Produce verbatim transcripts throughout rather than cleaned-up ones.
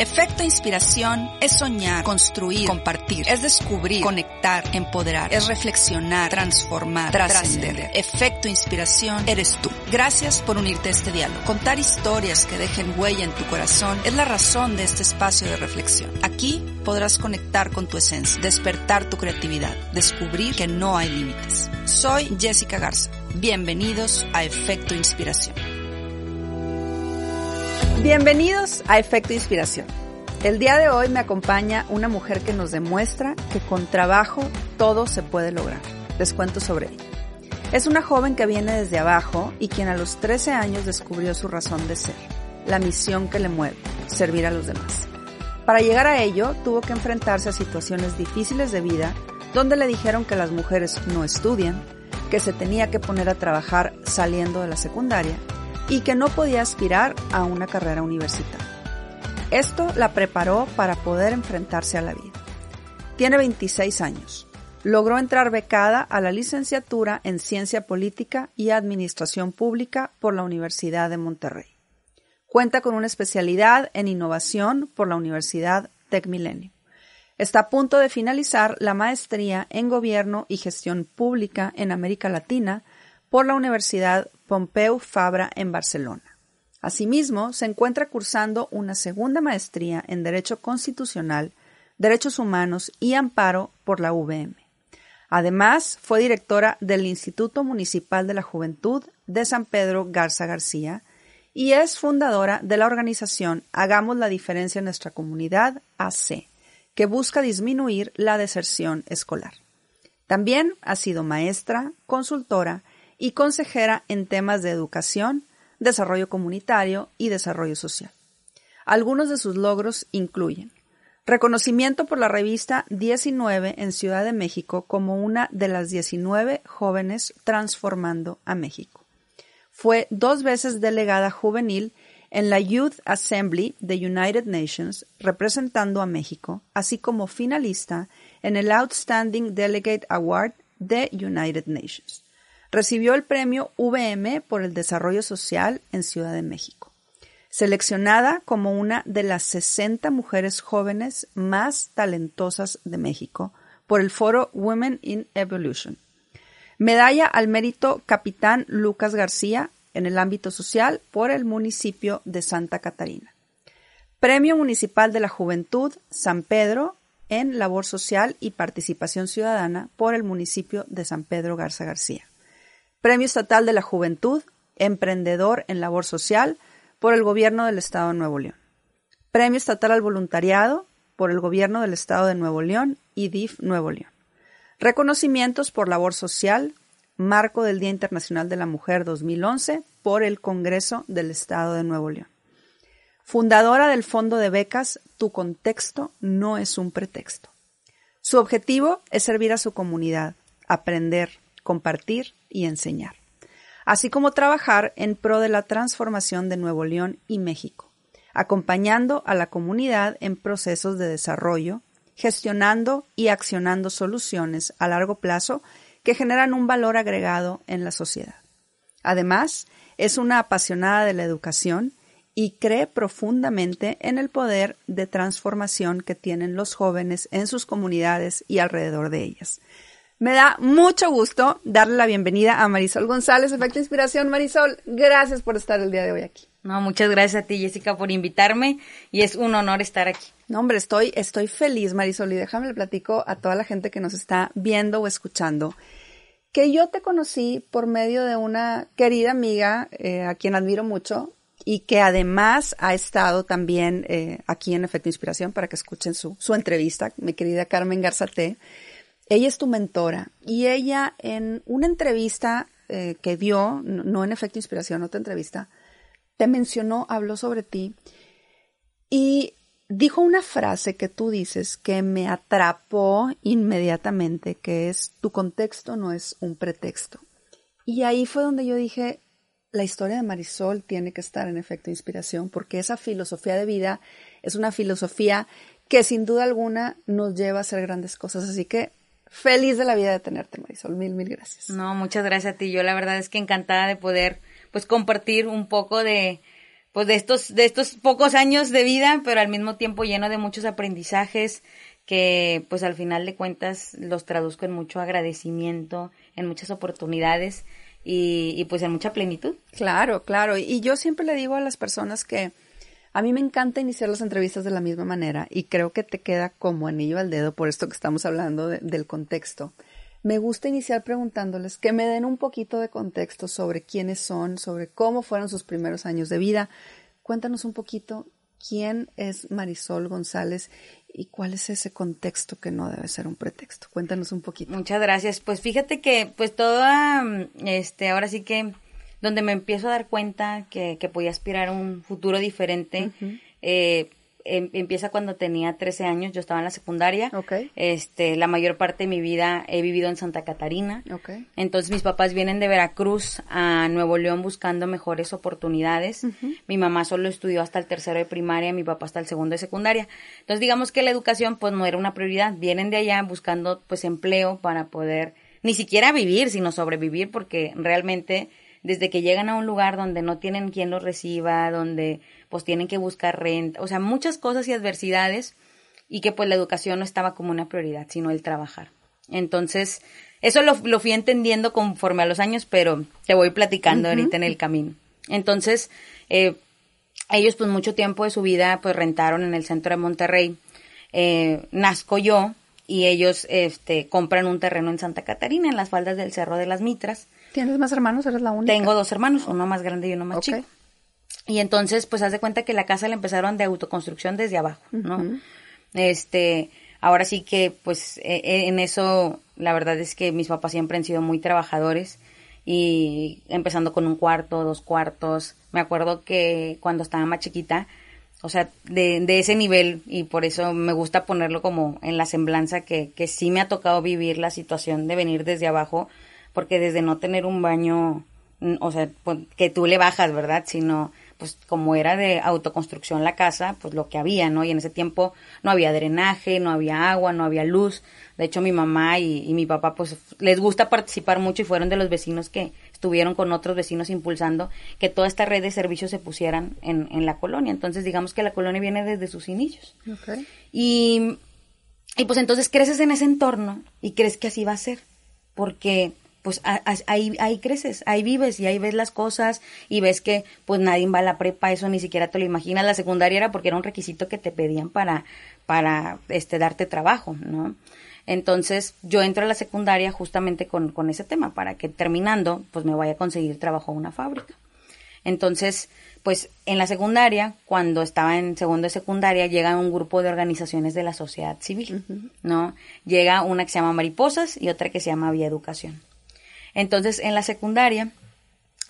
Efecto Inspiración es soñar, construir, compartir, es descubrir, conectar, empoderar, es reflexionar, transformar, trascender. Efecto Inspiración eres tú. Gracias por unirte a este diálogo. Contar historias que dejen huella en tu corazón es la razón de este espacio de reflexión. Aquí podrás conectar con tu esencia, despertar tu creatividad, descubrir que no hay límites. Soy Jessica Garza. Bienvenidos a Efecto Inspiración. Bienvenidos a Efecto Inspiración. El día de hoy me acompaña una mujer que nos demuestra que con trabajo todo se puede lograr. Les cuento sobre ella. Es una joven que viene desde abajo y quien a los trece años descubrió su razón de ser, la misión que le mueve, servir a los demás. Para llegar a ello, tuvo que enfrentarse a situaciones difíciles de vida, donde le dijeron que las mujeres no estudian, que se tenía que poner a trabajar saliendo de la secundaria y que no podía aspirar a una carrera universitaria. Esto la preparó para poder enfrentarse a la vida. Tiene veintiséis años. Logró entrar becada a la licenciatura en Ciencia Política y Administración Pública por la Universidad de Monterrey. Cuenta con una especialidad en innovación por la Universidad TecMilenio. Está a punto de finalizar la maestría en Gobierno y Gestión Pública en América Latina por la Universidad Pompeu Fabra en Barcelona. Asimismo, se encuentra cursando una segunda maestría en Derecho Constitucional, Derechos Humanos y Amparo por la U V M. Además, fue directora del Instituto Municipal de la Juventud de San Pedro Garza García y es fundadora de la organización Hagamos la Diferencia en Nuestra Comunidad A C, que busca disminuir la deserción escolar. También ha sido maestra, consultora y consejera en temas de educación, desarrollo comunitario y desarrollo social. Algunos de sus logros incluyen reconocimiento por la revista diecinueve en Ciudad de México como una de las diecinueve jóvenes transformando a México. Fue dos veces delegada juvenil en la Youth Assembly de United Nations representando a México, así como finalista en el Outstanding Delegate Award de United Nations. Recibió el premio U V M por el desarrollo social en Ciudad de México. Seleccionada como una de las sesenta mujeres jóvenes más talentosas de México por el foro Women in Evolution. Medalla al mérito Capitán Lucas García en el ámbito social por el municipio de Santa Catarina. Premio Municipal de la Juventud San Pedro en Labor Social y Participación Ciudadana por el municipio de San Pedro Garza García. Premio Estatal de la Juventud Emprendedor en Labor Social por el Gobierno del Estado de Nuevo León. Premio Estatal al Voluntariado por el Gobierno del Estado de Nuevo León y D I F Nuevo León. Reconocimientos por labor social, marco del Día Internacional de la Mujer dos mil once por el Congreso del Estado de Nuevo León. Fundadora del Fondo de Becas, Tu Contexto No Es un Pretexto. Su objetivo es servir a su comunidad, aprender, compartir y enseñar, así como trabajar en pro de la transformación de Nuevo León y México, acompañando a la comunidad en procesos de desarrollo, gestionando y accionando soluciones a largo plazo que generan un valor agregado en la sociedad. Además, es una apasionada de la educación y cree profundamente en el poder de transformación que tienen los jóvenes en sus comunidades y alrededor de ellas. Me da mucho gusto darle la bienvenida a Marisol González, Efecto Inspiración. Marisol, gracias por estar el día de hoy aquí. No, muchas gracias a ti, Jessica, por invitarme y es un honor estar aquí. No, hombre, estoy, estoy feliz, Marisol, y déjame le platico a toda la gente que nos está viendo o escuchando que yo te conocí por medio de una querida amiga eh, a quien admiro mucho y que además ha estado también eh, aquí en Efecto Inspiración para que escuchen su, su entrevista, mi querida Carmen Garzate. Ella es tu mentora y ella en una entrevista eh, que dio, no en Efecto Inspiración, otra entrevista, te mencionó, habló sobre ti y dijo una frase que tú dices que me atrapó inmediatamente, que es, tu contexto no es un pretexto. Y ahí fue donde yo dije, la historia de Marisol tiene que estar en Efecto Inspiración porque esa filosofía de vida es una filosofía que sin duda alguna nos lleva a hacer grandes cosas, así que feliz de la vida de tenerte, Marisol. Mil, mil gracias. No, muchas gracias a ti. Yo la verdad es que encantada de poder pues compartir un poco de, pues de estos, de estos pocos años de vida, pero al mismo tiempo lleno de muchos aprendizajes que pues al final de cuentas los traduzco en mucho agradecimiento, en muchas oportunidades y, y pues en mucha plenitud. Claro, claro. Y yo siempre le digo a las personas que a mí me encanta iniciar las entrevistas de la misma manera y creo que te queda como anillo al dedo por esto que estamos hablando de, del contexto. Me gusta iniciar preguntándoles que me den un poquito de contexto sobre quiénes son, sobre cómo fueron sus primeros años de vida. Cuéntanos un poquito quién es Marisol González y cuál es ese contexto que no debe ser un pretexto. Cuéntanos un poquito. Muchas gracias. Pues fíjate que pues toda, este, ahora sí que donde me empiezo a dar cuenta que, que podía aspirar a un futuro diferente, uh-huh. eh, empieza cuando tenía trece años, yo estaba en la secundaria. Okay. Este, la mayor parte de mi vida he vivido en Santa Catarina. Okay. Entonces mis papás vienen de Veracruz a Nuevo León buscando mejores oportunidades. Uh-huh. Mi mamá solo estudió hasta el tercero de primaria, mi papá hasta el segundo de secundaria. Entonces digamos que la educación pues no era una prioridad. Vienen de allá buscando pues empleo para poder ni siquiera vivir, sino sobrevivir, porque realmente desde que llegan a un lugar donde no tienen quien los reciba, donde pues tienen que buscar renta, o sea, muchas cosas y adversidades, y que pues la educación no estaba como una prioridad, sino el trabajar. Entonces, eso lo, lo fui entendiendo conforme a los años, pero te voy platicando uh-huh. ahorita en el camino. Entonces, eh, ellos pues mucho tiempo de su vida pues rentaron en el centro de Monterrey. Eh, nazco yo y ellos este, compran un terreno en Santa Catarina, en las faldas del Cerro de las Mitras. ¿Tienes más hermanos? ¿Eres la única? Tengo dos hermanos, uno más grande y uno más okay. chico. Y entonces, pues, haz de cuenta que la casa la empezaron de autoconstrucción desde abajo, ¿no? Uh-huh. Este, ahora sí que, pues, eh, en eso, la verdad es que mis papás siempre han sido muy trabajadores. Y empezando con un cuarto, dos cuartos. Me acuerdo que cuando estaba más chiquita, o sea, de, de ese nivel, y por eso me gusta ponerlo como en la semblanza, que, que sí me ha tocado vivir la situación de venir desde abajo, porque desde no tener un baño, o sea, pues, que tú le bajas, ¿verdad? Sino pues como era de autoconstrucción la casa, pues lo que había, ¿no? Y en ese tiempo no había drenaje, no había agua, no había luz. De hecho, mi mamá y, y mi papá, pues, les gusta participar mucho y fueron de los vecinos que estuvieron con otros vecinos impulsando que toda esta red de servicios se pusieran en, en la colonia. Entonces, digamos que la colonia viene desde sus inicios. Okay. Y, y, pues, entonces creces en ese entorno y crees que así va a ser, porque pues a, a, ahí, ahí creces, ahí vives y ahí ves las cosas y ves que pues nadie va a la prepa, eso ni siquiera te lo imaginas. La secundaria era porque era un requisito que te pedían para, para este, darte trabajo, ¿no? Entonces yo entro a la secundaria justamente con, con ese tema, para que terminando pues me vaya a conseguir trabajo a una fábrica. Entonces, pues en la secundaria, cuando estaba en segundo de secundaria, llega un grupo de organizaciones de la sociedad civil, uh-huh. ¿no? Llega una que se llama Mariposas y otra que se llama Vía Educación. Entonces, en la secundaria,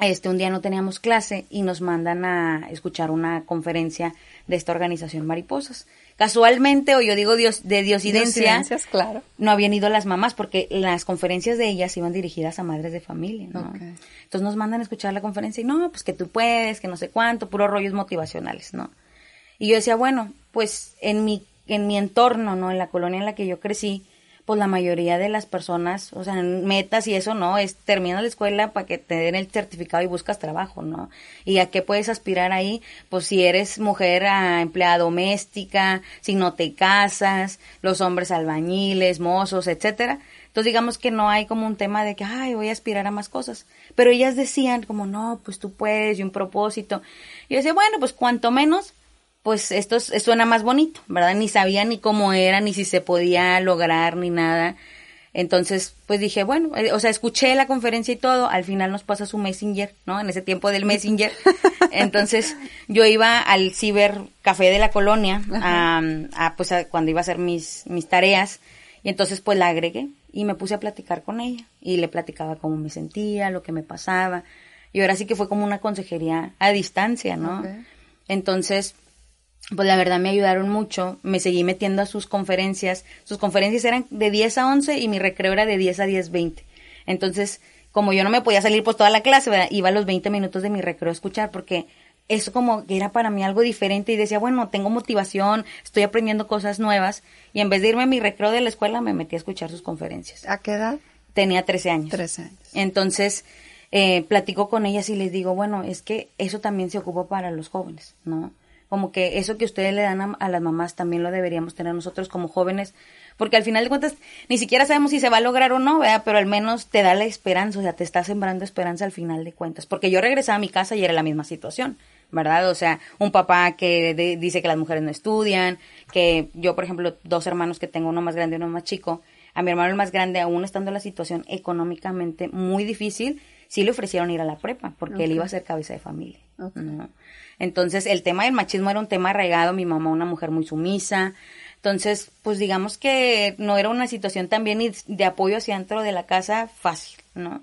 este, un día no teníamos clase y nos mandan a escuchar una conferencia de esta organización Mariposas. Casualmente, o yo digo Dios, de diosidencia, claro. No habían ido las mamás, porque las conferencias de ellas iban dirigidas a madres de familia, ¿no? Okay. Entonces nos mandan a escuchar la conferencia y no, pues que tú puedes, que no sé cuánto, puros rollos motivacionales, ¿no? Y yo decía, bueno, pues en mi, en mi entorno, ¿no? En la colonia en la que yo crecí, pues la mayoría de las personas, o sea, metas y eso, ¿no? Es termina la escuela para que te den el certificado y buscas trabajo, ¿no? ¿Y a qué puedes aspirar ahí? Pues si eres mujer, a empleada doméstica, si no te casas, los hombres albañiles, mozos, etcétera. Entonces, digamos que no hay como un tema de que, ay, voy a aspirar a más cosas. Pero ellas decían como, no, pues tú puedes, y un propósito. Y yo decía, bueno, pues cuanto menos, pues esto es, suena más bonito, ¿verdad? Ni sabía ni cómo era, ni si se podía lograr, ni nada. Entonces, pues dije, bueno, eh, o sea, escuché la conferencia y todo. Al final nos pasa su Messenger, ¿no? En ese tiempo del Messenger. Entonces, yo iba al cibercafé de la colonia, a, a, pues a, cuando iba a hacer mis, mis tareas. Y entonces, pues la agregué y me puse a platicar con ella. Y le platicaba cómo me sentía, lo que me pasaba. Y ahora sí que fue como una consejería a distancia, ¿no? Okay. Entonces, pues la verdad me ayudaron mucho, me seguí metiendo a sus conferencias, sus conferencias eran de diez a once y mi recreo era de diez a diez veinte, entonces como yo no me podía salir pues toda la clase, ¿verdad? Iba a los veinte minutos de mi recreo a escuchar, porque eso como que era para mí algo diferente y decía, bueno, tengo motivación, estoy aprendiendo cosas nuevas, y en vez de irme a mi recreo de la escuela me metí a escuchar sus conferencias. ¿A qué edad? Tenía trece años. trece años. Entonces, eh, platico con ellas y les digo, bueno, es que eso también se ocupa para los jóvenes, ¿no? Como que eso que ustedes le dan a, a las mamás también lo deberíamos tener nosotros como jóvenes, porque al final de cuentas ni siquiera sabemos si se va a lograr o no, ¿verdad? Pero al menos te da la esperanza, o sea, te está sembrando esperanza al final de cuentas, porque yo regresaba a mi casa y era la misma situación, ¿verdad? O sea, un papá que de, dice que las mujeres no estudian, que yo, por ejemplo, dos hermanos que tengo, uno más grande y uno más chico, a mi hermano el más grande, aún estando en la situación económicamente muy difícil, sí le ofrecieron ir a la prepa, porque okay. él iba a ser cabeza de familia, okay. ¿no? Entonces, el tema del machismo era un tema arraigado, mi mamá una mujer muy sumisa, entonces, pues digamos que no era una situación también de apoyo hacia dentro de la casa fácil, ¿no?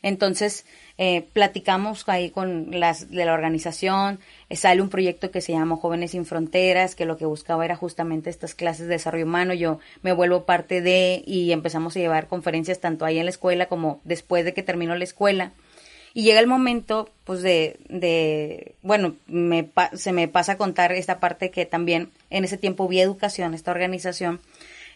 Entonces, eh, platicamos ahí con las de la organización, eh, sale un proyecto que se llama Jóvenes Sin Fronteras, que lo que buscaba era justamente estas clases de desarrollo humano, yo me vuelvo parte de, y empezamos a llevar conferencias tanto ahí en la escuela como después de que terminó la escuela, y llega el momento, pues, de, de bueno, me pa, se me pasa a contar esta parte que también en ese tiempo Vía Educación, esta organización,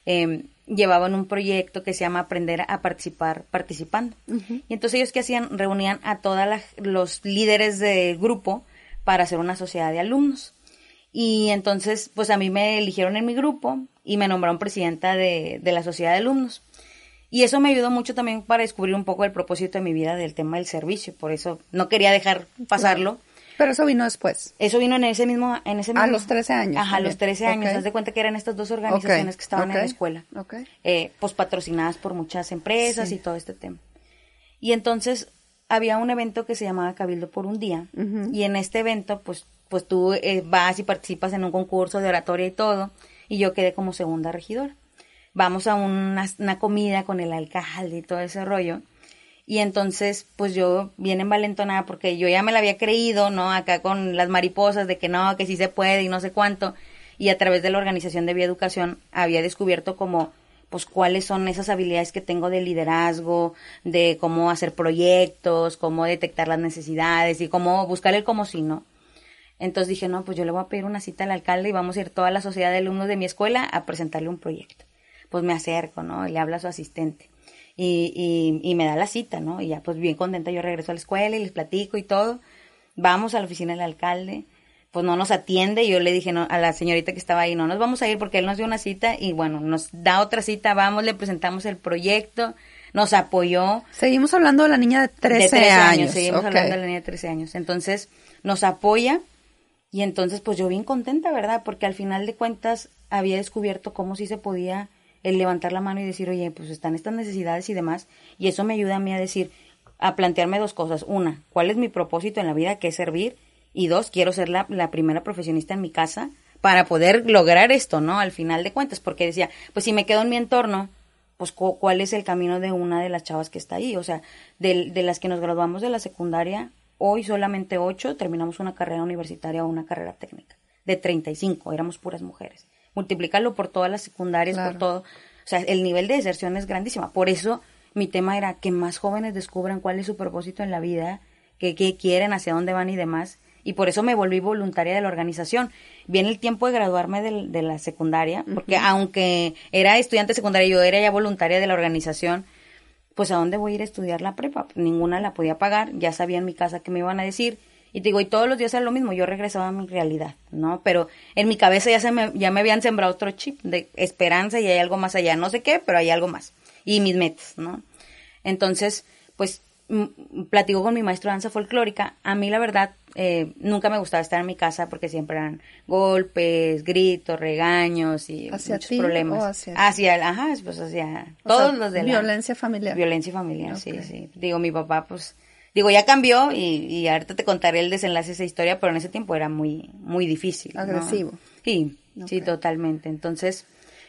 eh, llevaban un proyecto que se llama Aprender a Participar Participando. Uh-huh. Y entonces ellos, ¿qué hacían? Reunían a todos los líderes del grupo para hacer una sociedad de alumnos. Y entonces, pues a mí me eligieron en mi grupo y me nombraron presidenta de, de la sociedad de alumnos. Y eso me ayudó mucho también para descubrir un poco el propósito de mi vida del tema del servicio. Por eso no quería dejar pasarlo. Pero eso vino después. Eso vino en ese mismo... en ese mismo a los trece años. Ajá, a los trece años. Okay. Te das de cuenta que eran estas dos organizaciones okay. que estaban okay. en la escuela. Okay. Eh, pues patrocinadas por muchas empresas sí. y todo este tema. Y entonces había un evento que se llamaba Cabildo por un día. Uh-huh. Y en este evento, pues, pues tú eh, vas y participas en un concurso de oratoria y todo. Y yo quedé como segunda regidora. Vamos a una, una comida con el alcalde y todo ese rollo. Y entonces, pues yo bien envalentonada, porque yo ya me la había creído, ¿no? Acá con las mariposas de que no, que sí se puede y no sé cuánto. Y a través de la organización de Vía Educación había descubierto como, pues, cuáles son esas habilidades que tengo de liderazgo, de cómo hacer proyectos, cómo detectar las necesidades y cómo buscar el como si, ¿no? Entonces dije, no, pues yo le voy a pedir una cita al alcalde y vamos a ir toda la sociedad de alumnos de mi escuela a presentarle un proyecto. Pues me acerco, ¿no? Y le habla a su asistente. Y, y, y me da la cita, ¿no? Y ya, pues, bien contenta, yo regreso a la escuela y les platico y todo. Vamos a la oficina del alcalde, pues no nos atiende. Y yo le dije no, a la señorita que estaba ahí, no, nos vamos a ir porque él nos dio una cita. Y bueno, nos da otra cita, vamos, le presentamos el proyecto, nos apoyó. Seguimos hablando de la niña de trece, de trece años. años. Seguimos okay. hablando de la niña de trece años. Entonces, nos apoya y entonces, pues, yo bien contenta, ¿verdad? Porque al final de cuentas había descubierto cómo sí se podía... el levantar la mano y decir, oye, pues están estas necesidades y demás, y eso me ayuda a mí a decir, a plantearme dos cosas. Una, ¿cuál es mi propósito en la vida? Que es servir. Y dos, quiero ser la, la primera profesionista en mi casa para poder lograr esto, ¿no? Al final de cuentas, porque decía, pues si me quedo en mi entorno, pues ¿cuál es el camino de una de las chavas que está ahí? O sea, de, de las que nos graduamos de la secundaria, hoy solamente ocho terminamos una carrera universitaria o una carrera técnica. De treinta y cinco, éramos puras mujeres. Multiplicarlo por todas las secundarias, claro. por todo. O sea, el nivel de deserción es grandísima. Por eso mi tema era que más jóvenes descubran cuál es su propósito en la vida, qué, qué quieren, hacia dónde van y demás. Y por eso me volví voluntaria de la organización. Viene el tiempo de graduarme de, de la secundaria, porque uh-huh. aunque era estudiante secundaria, yo era ya voluntaria de la organización, pues ¿a dónde voy a ir a estudiar la prepa? Ninguna la podía pagar, ya sabía en mi casa qué me iban a decir. Y te digo, y todos los días era lo mismo, yo regresaba a mi realidad, ¿no? Pero en mi cabeza ya se me, ya me habían sembrado otro chip de esperanza y hay algo más allá, no sé qué, pero hay algo más. Y mis metas, ¿no? Entonces, pues, m- platico con mi maestro de danza folclórica. A mí, la verdad, eh, nunca me gustaba estar en mi casa porque siempre eran golpes, gritos, regaños y hacia muchos ti problemas. O hacia, hacia ajá, pues hacia o todos sea, los de la... Violencia familiar. Violencia familiar, okay. sí, sí. Digo, mi papá, pues... Digo, ya cambió y, y ahorita te contaré el desenlace de esa historia, pero en ese tiempo era muy muy difícil. Agresivo. ¿No? Sí, okay. sí, totalmente. Entonces,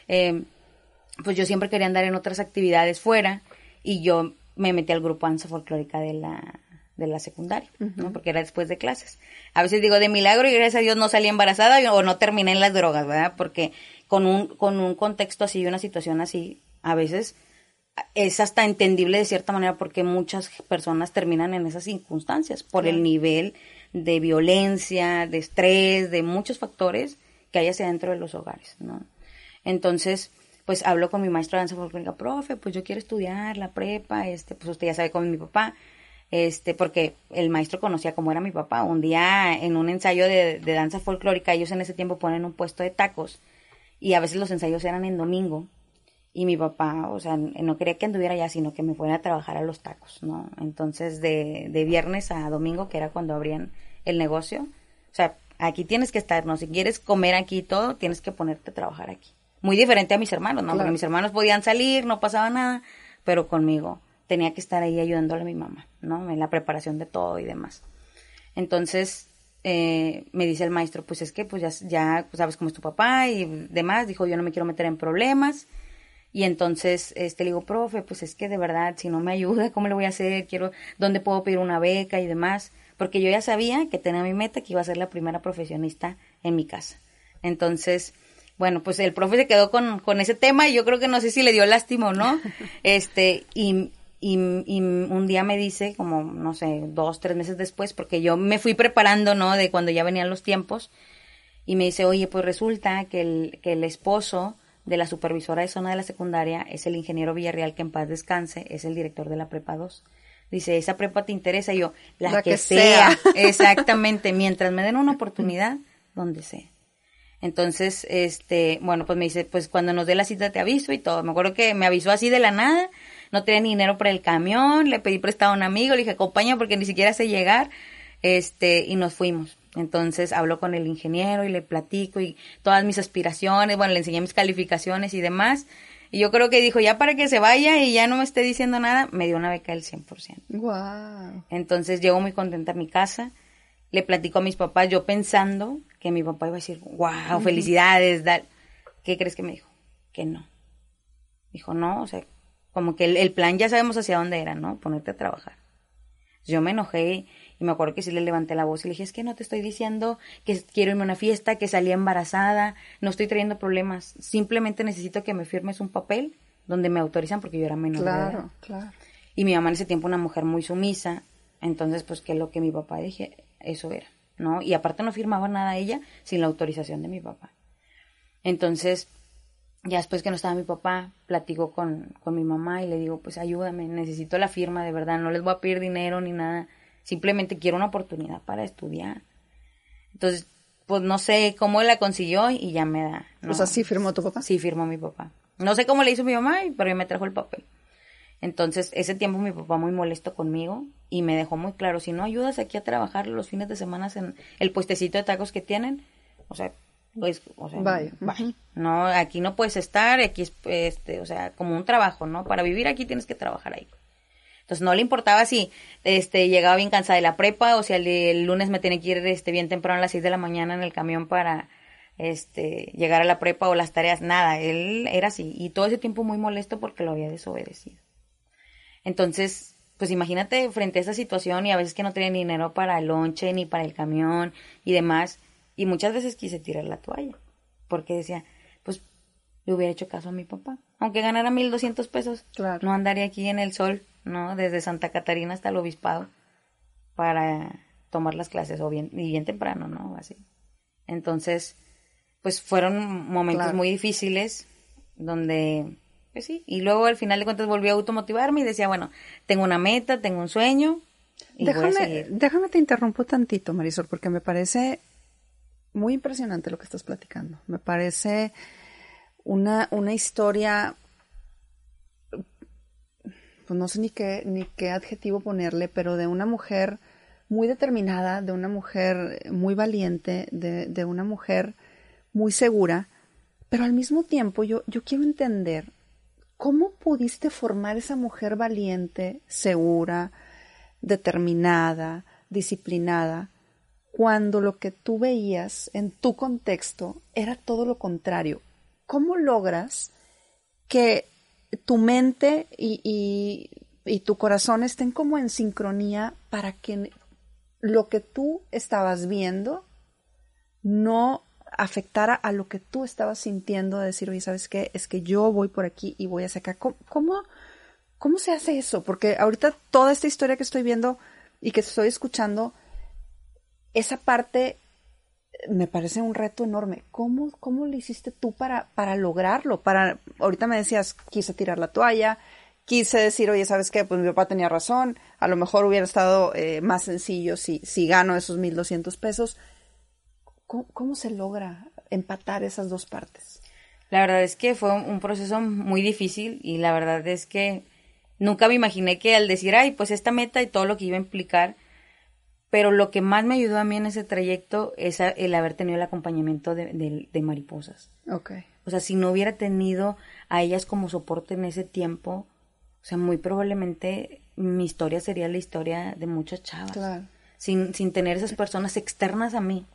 eh, pues yo siempre quería andar en otras actividades fuera y yo me metí al grupo danza folclórica de la, de la secundaria, uh-huh. ¿no? Porque era después de clases. A veces digo, de milagro y gracias a Dios no salí embarazada o no terminé en las drogas, ¿verdad? Porque con un, con un contexto así y una situación así, a veces... es hasta entendible de cierta manera porque muchas personas terminan en esas circunstancias por claro. el nivel de violencia, de estrés, de muchos factores que hay hacia dentro de los hogares, ¿no? Entonces, pues hablo con mi maestro de danza folclórica, profe, pues yo quiero estudiar la prepa, este, pues usted ya sabe, con mi papá, este, porque el maestro conocía cómo era mi papá. Un día en un ensayo de, de danza folclórica, ellos en ese tiempo ponen un puesto de tacos y a veces los ensayos eran en domingo. Y mi papá, o sea, no quería que anduviera allá, sino que me fuera a trabajar a los tacos, ¿no? Entonces, de, de viernes a domingo, que era cuando abrían el negocio, o sea, aquí tienes que estar, ¿no? Si quieres comer aquí y todo, tienes que ponerte a trabajar aquí. Muy diferente a mis hermanos, ¿no? Claro. Porque mis hermanos podían salir, no pasaba nada, pero conmigo tenía que estar ahí ayudándole a mi mamá, ¿no? En la preparación de todo y demás. Entonces, eh, me dice el maestro, pues es que pues ya, ya pues, sabes cómo es tu papá y demás. Dijo, yo no me quiero meter en problemas. Y entonces, este, le digo, profe, pues es que de verdad, si no me ayuda, ¿cómo le voy a hacer? Quiero, ¿dónde puedo pedir una beca y demás? Porque yo ya sabía que tenía mi meta, que iba a ser la primera profesionista en mi casa. Entonces, bueno, pues el profe se quedó con, con ese tema y yo creo que no sé si le dio lástima o no. Este, y, y, y un día me dice, como, no sé, dos, tres meses después, porque yo me fui preparando, ¿no? De cuando ya venían los tiempos. Y me dice, oye, pues resulta que el, que el esposo de la supervisora de zona de la secundaria, es el ingeniero Villarreal, que en paz descanse, es el director de la prepa dos. Dice, ¿esa prepa te interesa? Y yo, la, la que, que sea. sea. Exactamente, mientras me den una oportunidad, donde sea. Entonces, este, bueno, pues me dice, pues cuando nos dé la cita te aviso y todo. Me acuerdo que me avisó así de la nada, no tenía ni dinero para el camión, le pedí prestado a un amigo, le dije, acompáñame porque ni siquiera sé llegar, este, y nos fuimos. Entonces hablo con el ingeniero y le platico y todas mis aspiraciones, bueno, le enseñé mis calificaciones y demás. Y yo creo que dijo, ya para que se vaya y ya no me esté diciendo nada, me dio una beca del cien por ciento. Wow. Entonces llego muy contenta a mi casa, le platico a mis papás, yo pensando que mi papá iba a decir, wow, felicidades, tal. ¿Qué crees que me dijo? Que no. Dijo, no, o sea, como que el, el plan ya sabemos hacia dónde era, ¿no? Ponerte a trabajar. Yo me enojé. Y me acuerdo que sí le levanté la voz y le dije, es que no te estoy diciendo que quiero irme a una fiesta, que salí embarazada, no estoy trayendo problemas. Simplemente necesito que me firmes un papel donde me autorizan porque yo era menor de edad. Claro, claro. Y mi mamá en ese tiempo una mujer muy sumisa, entonces pues que lo que mi papá dije, eso era, ¿no? Y aparte no firmaba nada ella sin la autorización de mi papá. Entonces, ya después que no estaba mi papá, platico con, con mi mamá y le digo, pues ayúdame, necesito la firma de verdad, no les voy a pedir dinero ni nada. Simplemente quiero una oportunidad para estudiar. Entonces, pues no sé cómo la consiguió y ya me da. ¿No? O sea, ¿sí firmó tu papá? Sí firmó mi papá. No sé cómo le hizo mi mamá, pero me trajo el papel. Entonces, ese tiempo mi papá muy molesto conmigo y me dejó muy claro, si no ayudas aquí a trabajar los fines de semana en el puestecito de tacos que tienen, o sea, pues, o sea, vaya, vaya. No, aquí no puedes estar, aquí es, este, o sea, como un trabajo, ¿no? Para vivir aquí tienes que trabajar ahí. Entonces, no le importaba si este, llegaba bien cansada de la prepa o si el, el lunes me tenía que ir este, bien temprano a las seis de la mañana en el camión para este, llegar a la prepa o las tareas, nada. Él era así y todo ese tiempo muy molesto porque lo había desobedecido. Entonces, pues imagínate frente a esa situación y a veces que no tenía dinero para el lonche ni para el camión y demás. Y muchas veces quise tirar la toalla porque decía, pues le hubiera hecho caso a mi papá. Aunque ganara mil doscientos pesos, claro, no andaría aquí en el sol, ¿no? Desde Santa Catarina hasta el Obispado para tomar las clases o bien, y bien temprano, ¿no? Así. Entonces, pues fueron momentos, claro, muy difíciles donde, pues sí, y luego al final de cuentas volví a automotivarme y decía, bueno, tengo una meta, tengo un sueño y déjame, voy a seguir. Déjame te interrumpo tantito, Marisol, porque me parece muy impresionante lo que estás platicando. Me parece una, una historia, pues no sé ni qué, ni qué adjetivo ponerle, pero de una mujer muy determinada, de una mujer muy valiente, de, de una mujer muy segura, pero al mismo tiempo yo, yo quiero entender cómo pudiste formar esa mujer valiente, segura, determinada, disciplinada, cuando lo que tú veías en tu contexto era todo lo contrario. ¿Cómo logras que tu mente y, y, y tu corazón estén como en sincronía para que lo que tú estabas viendo no afectara a lo que tú estabas sintiendo, de decir, oye, ¿sabes qué? Es que yo voy por aquí y voy hacia acá. ¿Cómo, cómo, cómo se hace eso? Porque ahorita toda esta historia que estoy viendo y que estoy escuchando, esa parte me parece un reto enorme. ¿Cómo, cómo lo hiciste tú para, para lograrlo? Para, ahorita me decías, quise tirar la toalla, quise decir, oye, ¿sabes qué? Pues mi papá tenía razón, a lo mejor hubiera estado eh, más sencillo si, si gano esos mil doscientos pesos. ¿Cómo, ¿Cómo se logra empatar esas dos partes? La verdad es que fue un proceso muy difícil y la verdad es que nunca me imaginé que al decir, ay, pues esta meta y todo lo que iba a implicar, pero lo que más me ayudó a mí en ese trayecto es el haber tenido el acompañamiento de, de, de Mariposas. Okay. O sea, si no hubiera tenido a ellas como soporte en ese tiempo, o sea, muy probablemente mi historia sería la historia de muchas chavas. Claro. Sin, sin tener esas personas externas a mí,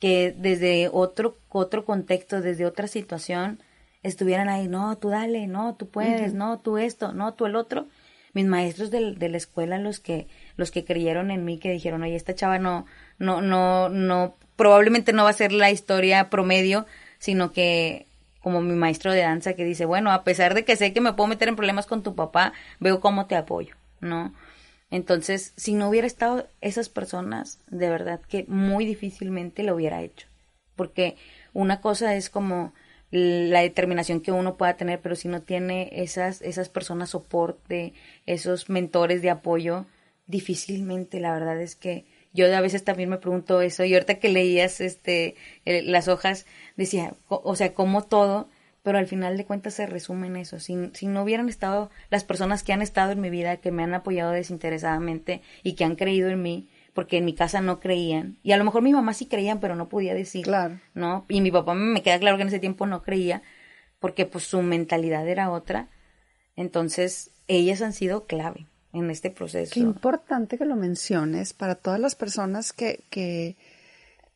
que desde otro, otro contexto, desde otra situación, estuvieran ahí, no, tú dale, no, tú puedes, uh-huh. no, tú esto, no, tú el otro. Mis maestros de, de la escuela, los que los que creyeron en mí, que dijeron, oye, esta chava no, no, no, no, probablemente no va a ser la historia promedio, sino que como mi maestro de danza que dice, bueno, a pesar de que sé que me puedo meter en problemas con tu papá, veo cómo te apoyo, ¿no? Entonces, si no hubiera estado esas personas, de verdad que muy difícilmente lo hubiera hecho. Porque una cosa es como la determinación que uno pueda tener, pero si no tiene esas, esas personas soporte, esos mentores de apoyo, difícilmente, la verdad es que yo a veces también me pregunto eso, y ahorita que leías este las hojas, decía, o sea, como todo, pero al final de cuentas se resume en eso. Si, si no hubieran estado las personas que han estado en mi vida, que me han apoyado desinteresadamente y que han creído en mí, porque en mi casa no creían, y a lo mejor mi mamá sí creían, pero no podía decir, claro, ¿no? Y mi papá, me queda claro que en ese tiempo no creía, porque pues su mentalidad era otra. Entonces, ellas han sido clave en este proceso. Qué importante que lo menciones para todas las personas que... que...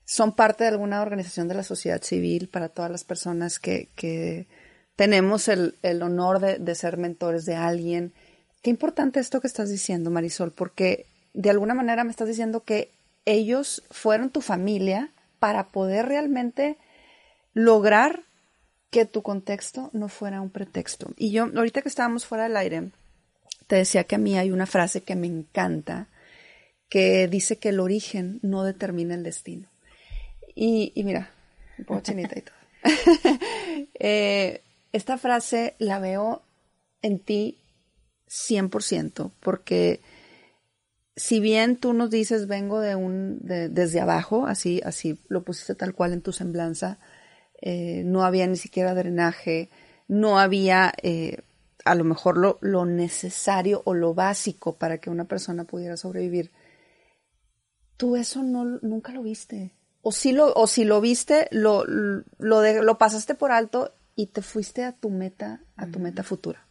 son parte de alguna organización de la sociedad civil, para todas las personas que, que tenemos el, el honor de, de ser mentores de alguien. Qué importante esto que estás diciendo, Marisol, porque de alguna manera me estás diciendo que ellos fueron tu familia para poder realmente lograr que tu contexto no fuera un pretexto. Y yo, ahorita que estábamos fuera del aire, te decía que a mí hay una frase que me encanta, que dice que el origen no determina el destino. Y, y mira, un poco chinita y todo. eh, esta frase la veo en ti cien por ciento, porque si bien tú nos dices, vengo de un de, desde abajo, así, así lo pusiste tal cual en tu semblanza, eh, no había ni siquiera drenaje, no había eh, a lo mejor lo, lo necesario o lo básico para que una persona pudiera sobrevivir. Tú eso no nunca lo viste. O si lo, o si lo viste, lo, lo, de, lo pasaste por alto y te fuiste a tu meta, a tu meta futura.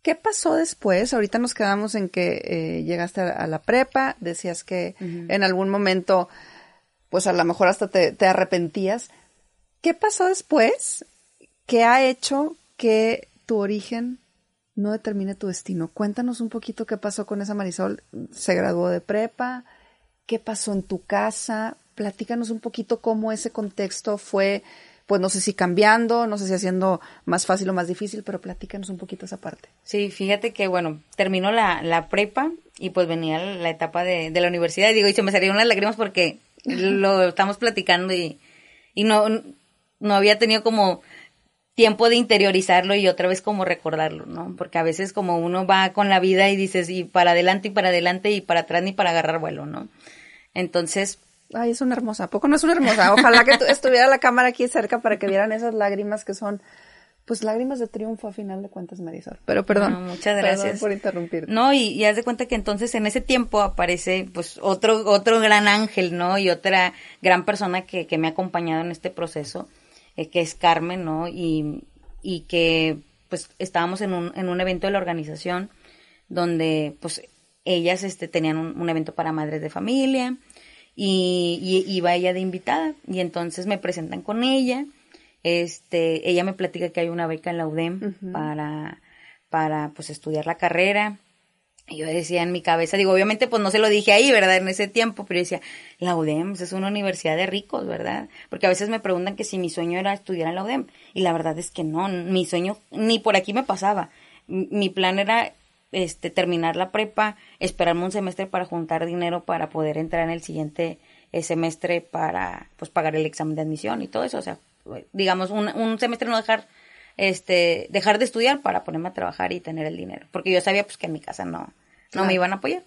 ¿Qué pasó después? Ahorita nos quedamos en que eh, llegaste a, a la prepa, decías que uh-huh. en algún momento, pues a lo mejor hasta te, te arrepentías. ¿Qué pasó después? ¿Qué ha hecho que tu origen no determine tu destino? Cuéntanos un poquito qué pasó con esa Marisol. Se graduó de prepa, ¿qué pasó en tu casa? Platícanos un poquito cómo ese contexto fue, pues no sé si cambiando, no sé si haciendo más fácil o más difícil, pero platícanos un poquito esa parte. Sí, fíjate que, bueno, terminó la, la prepa y pues venía la etapa de, de la universidad. Y digo, y se me salieron las lágrimas porque lo estamos platicando y, y no, no había tenido como tiempo de interiorizarlo y otra vez como recordarlo, ¿no? Porque a veces como uno va con la vida y dices, y para adelante y para adelante y para atrás ni para agarrar vuelo, ¿no? Entonces... Ay, es una hermosa. ¿A poco no es una hermosa? Ojalá que tu, estuviera la cámara aquí cerca para que vieran esas lágrimas que son, pues, lágrimas de triunfo a final de cuentas, Marisol. Pero perdón. No, muchas gracias. Perdón por interrumpirte. No, y, y haz de cuenta que entonces en ese tiempo aparece, pues, otro otro gran ángel, ¿no? Y otra gran persona que, que me ha acompañado en este proceso, eh, que es Carmen, ¿no? Y, y que, pues, estábamos en un, en un evento de la organización donde, pues, ellas este, tenían un, un evento para madres de familia, y iba ella de invitada, y entonces me presentan con ella, este, ella me platica que hay una beca en la U D E M uh-huh. para, para, pues, estudiar la carrera, y yo decía en mi cabeza, digo, obviamente, pues, no se lo dije ahí, ¿verdad?, en ese tiempo, pero yo decía, la U D E M es una universidad de ricos, ¿verdad?, porque a veces me preguntan que si mi sueño era estudiar en la U D E M, y la verdad es que no, mi sueño ni por aquí me pasaba, mi plan era... Este, terminar la prepa, esperarme un semestre para juntar dinero para poder entrar en el siguiente semestre para, pues, pagar el examen de admisión y todo eso, o sea, digamos, un, un semestre no dejar este, dejar de estudiar para ponerme a trabajar y tener el dinero, porque yo sabía pues que en mi casa no, no claro. me iban a apoyar.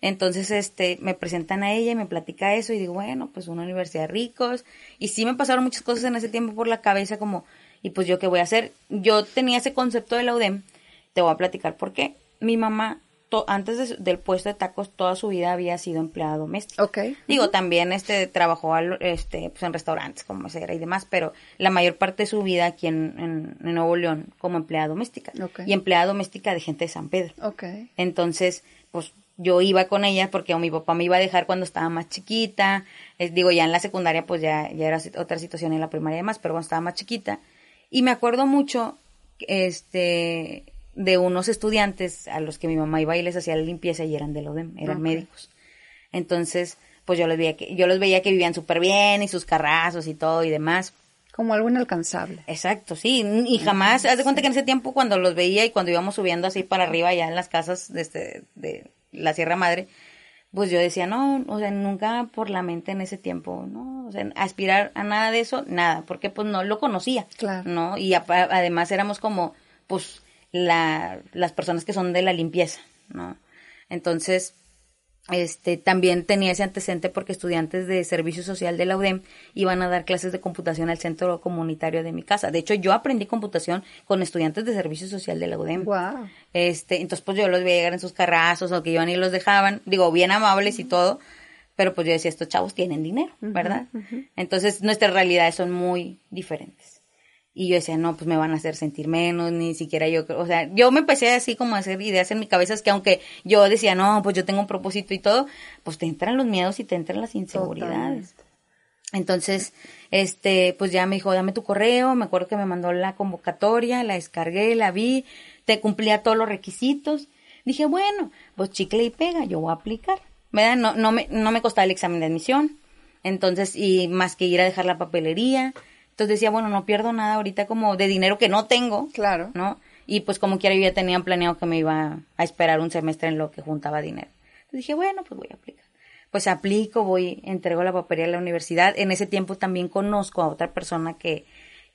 Entonces, este, me presentan a ella y me platica eso y digo, bueno, pues una universidad de ricos, y sí me pasaron muchas cosas en ese tiempo por la cabeza como, y pues yo qué voy a hacer. Yo tenía ese concepto de la U D E M, te voy a platicar por qué. Mi mamá, to, antes de, del puesto de tacos, toda su vida había sido empleada doméstica. Okay. Digo, uh-huh. también este trabajó al, este pues en restaurantes como mesera y demás, pero la mayor parte de su vida aquí en, en, en Nuevo León como empleada doméstica. Okay. Y empleada doméstica de gente de San Pedro. Okay. Entonces, pues yo iba con ella porque mi papá me iba a dejar cuando estaba más chiquita. Es, digo, ya en la secundaria pues ya, ya era otra situación, en la primaria y demás, pero cuando estaba más chiquita. Y me acuerdo mucho este de unos estudiantes a los que mi mamá iba y les hacía la limpieza y eran de la U D E M, eran okay. médicos. Entonces, pues yo los veía que, yo los veía que vivían súper bien y sus carrazos y todo y demás. Como algo inalcanzable. Exacto, sí. Y jamás, sí. haz de cuenta que en ese tiempo cuando los veía y cuando íbamos subiendo así para arriba ya en las casas de este, de la Sierra Madre, pues yo decía, no, o sea, nunca por la mente en ese tiempo, no, o sea, aspirar a nada de eso, nada, porque pues no lo conocía, claro, ¿no? Y a, además éramos como, pues, la, las personas que son de la limpieza, ¿no? Entonces, este, también tenía ese antecedente porque estudiantes de servicio social de la U D E M iban a dar clases de computación al centro comunitario de mi casa. De hecho, yo aprendí computación con estudiantes de servicio social de la U D E M. Wow. Este, entonces pues yo los veía llegar en sus carrazos o que iban y los dejaban, digo, bien amables uh-huh. y todo, pero pues yo decía, estos chavos tienen dinero, uh-huh, ¿verdad? Uh-huh. Entonces nuestras realidades son muy diferentes. Y yo decía, no, pues me van a hacer sentir menos, ni siquiera yo, o sea, yo me empecé así como a hacer ideas en mi cabeza, es que aunque yo decía, no, pues yo tengo un propósito y todo, pues te entran los miedos y te entran las inseguridades. Totalmente. Entonces, este, pues ya me dijo, dame tu correo, me acuerdo que me mandó la convocatoria, la descargué, la vi, te cumplía todos los requisitos. Dije, bueno, pues chicle y pega, yo voy a aplicar, ¿verdad? No, no me, no me costaba el examen de admisión, entonces, y más que ir a dejar la papelería. Entonces decía, bueno, no pierdo nada ahorita como de dinero que no tengo, claro, ¿no? Y pues como quiera yo ya tenía planeado que me iba a esperar un semestre en lo que juntaba dinero. Entonces dije, bueno, pues voy a aplicar. Pues aplico, voy, entrego la papelería a la universidad. En ese tiempo también conozco a otra persona que,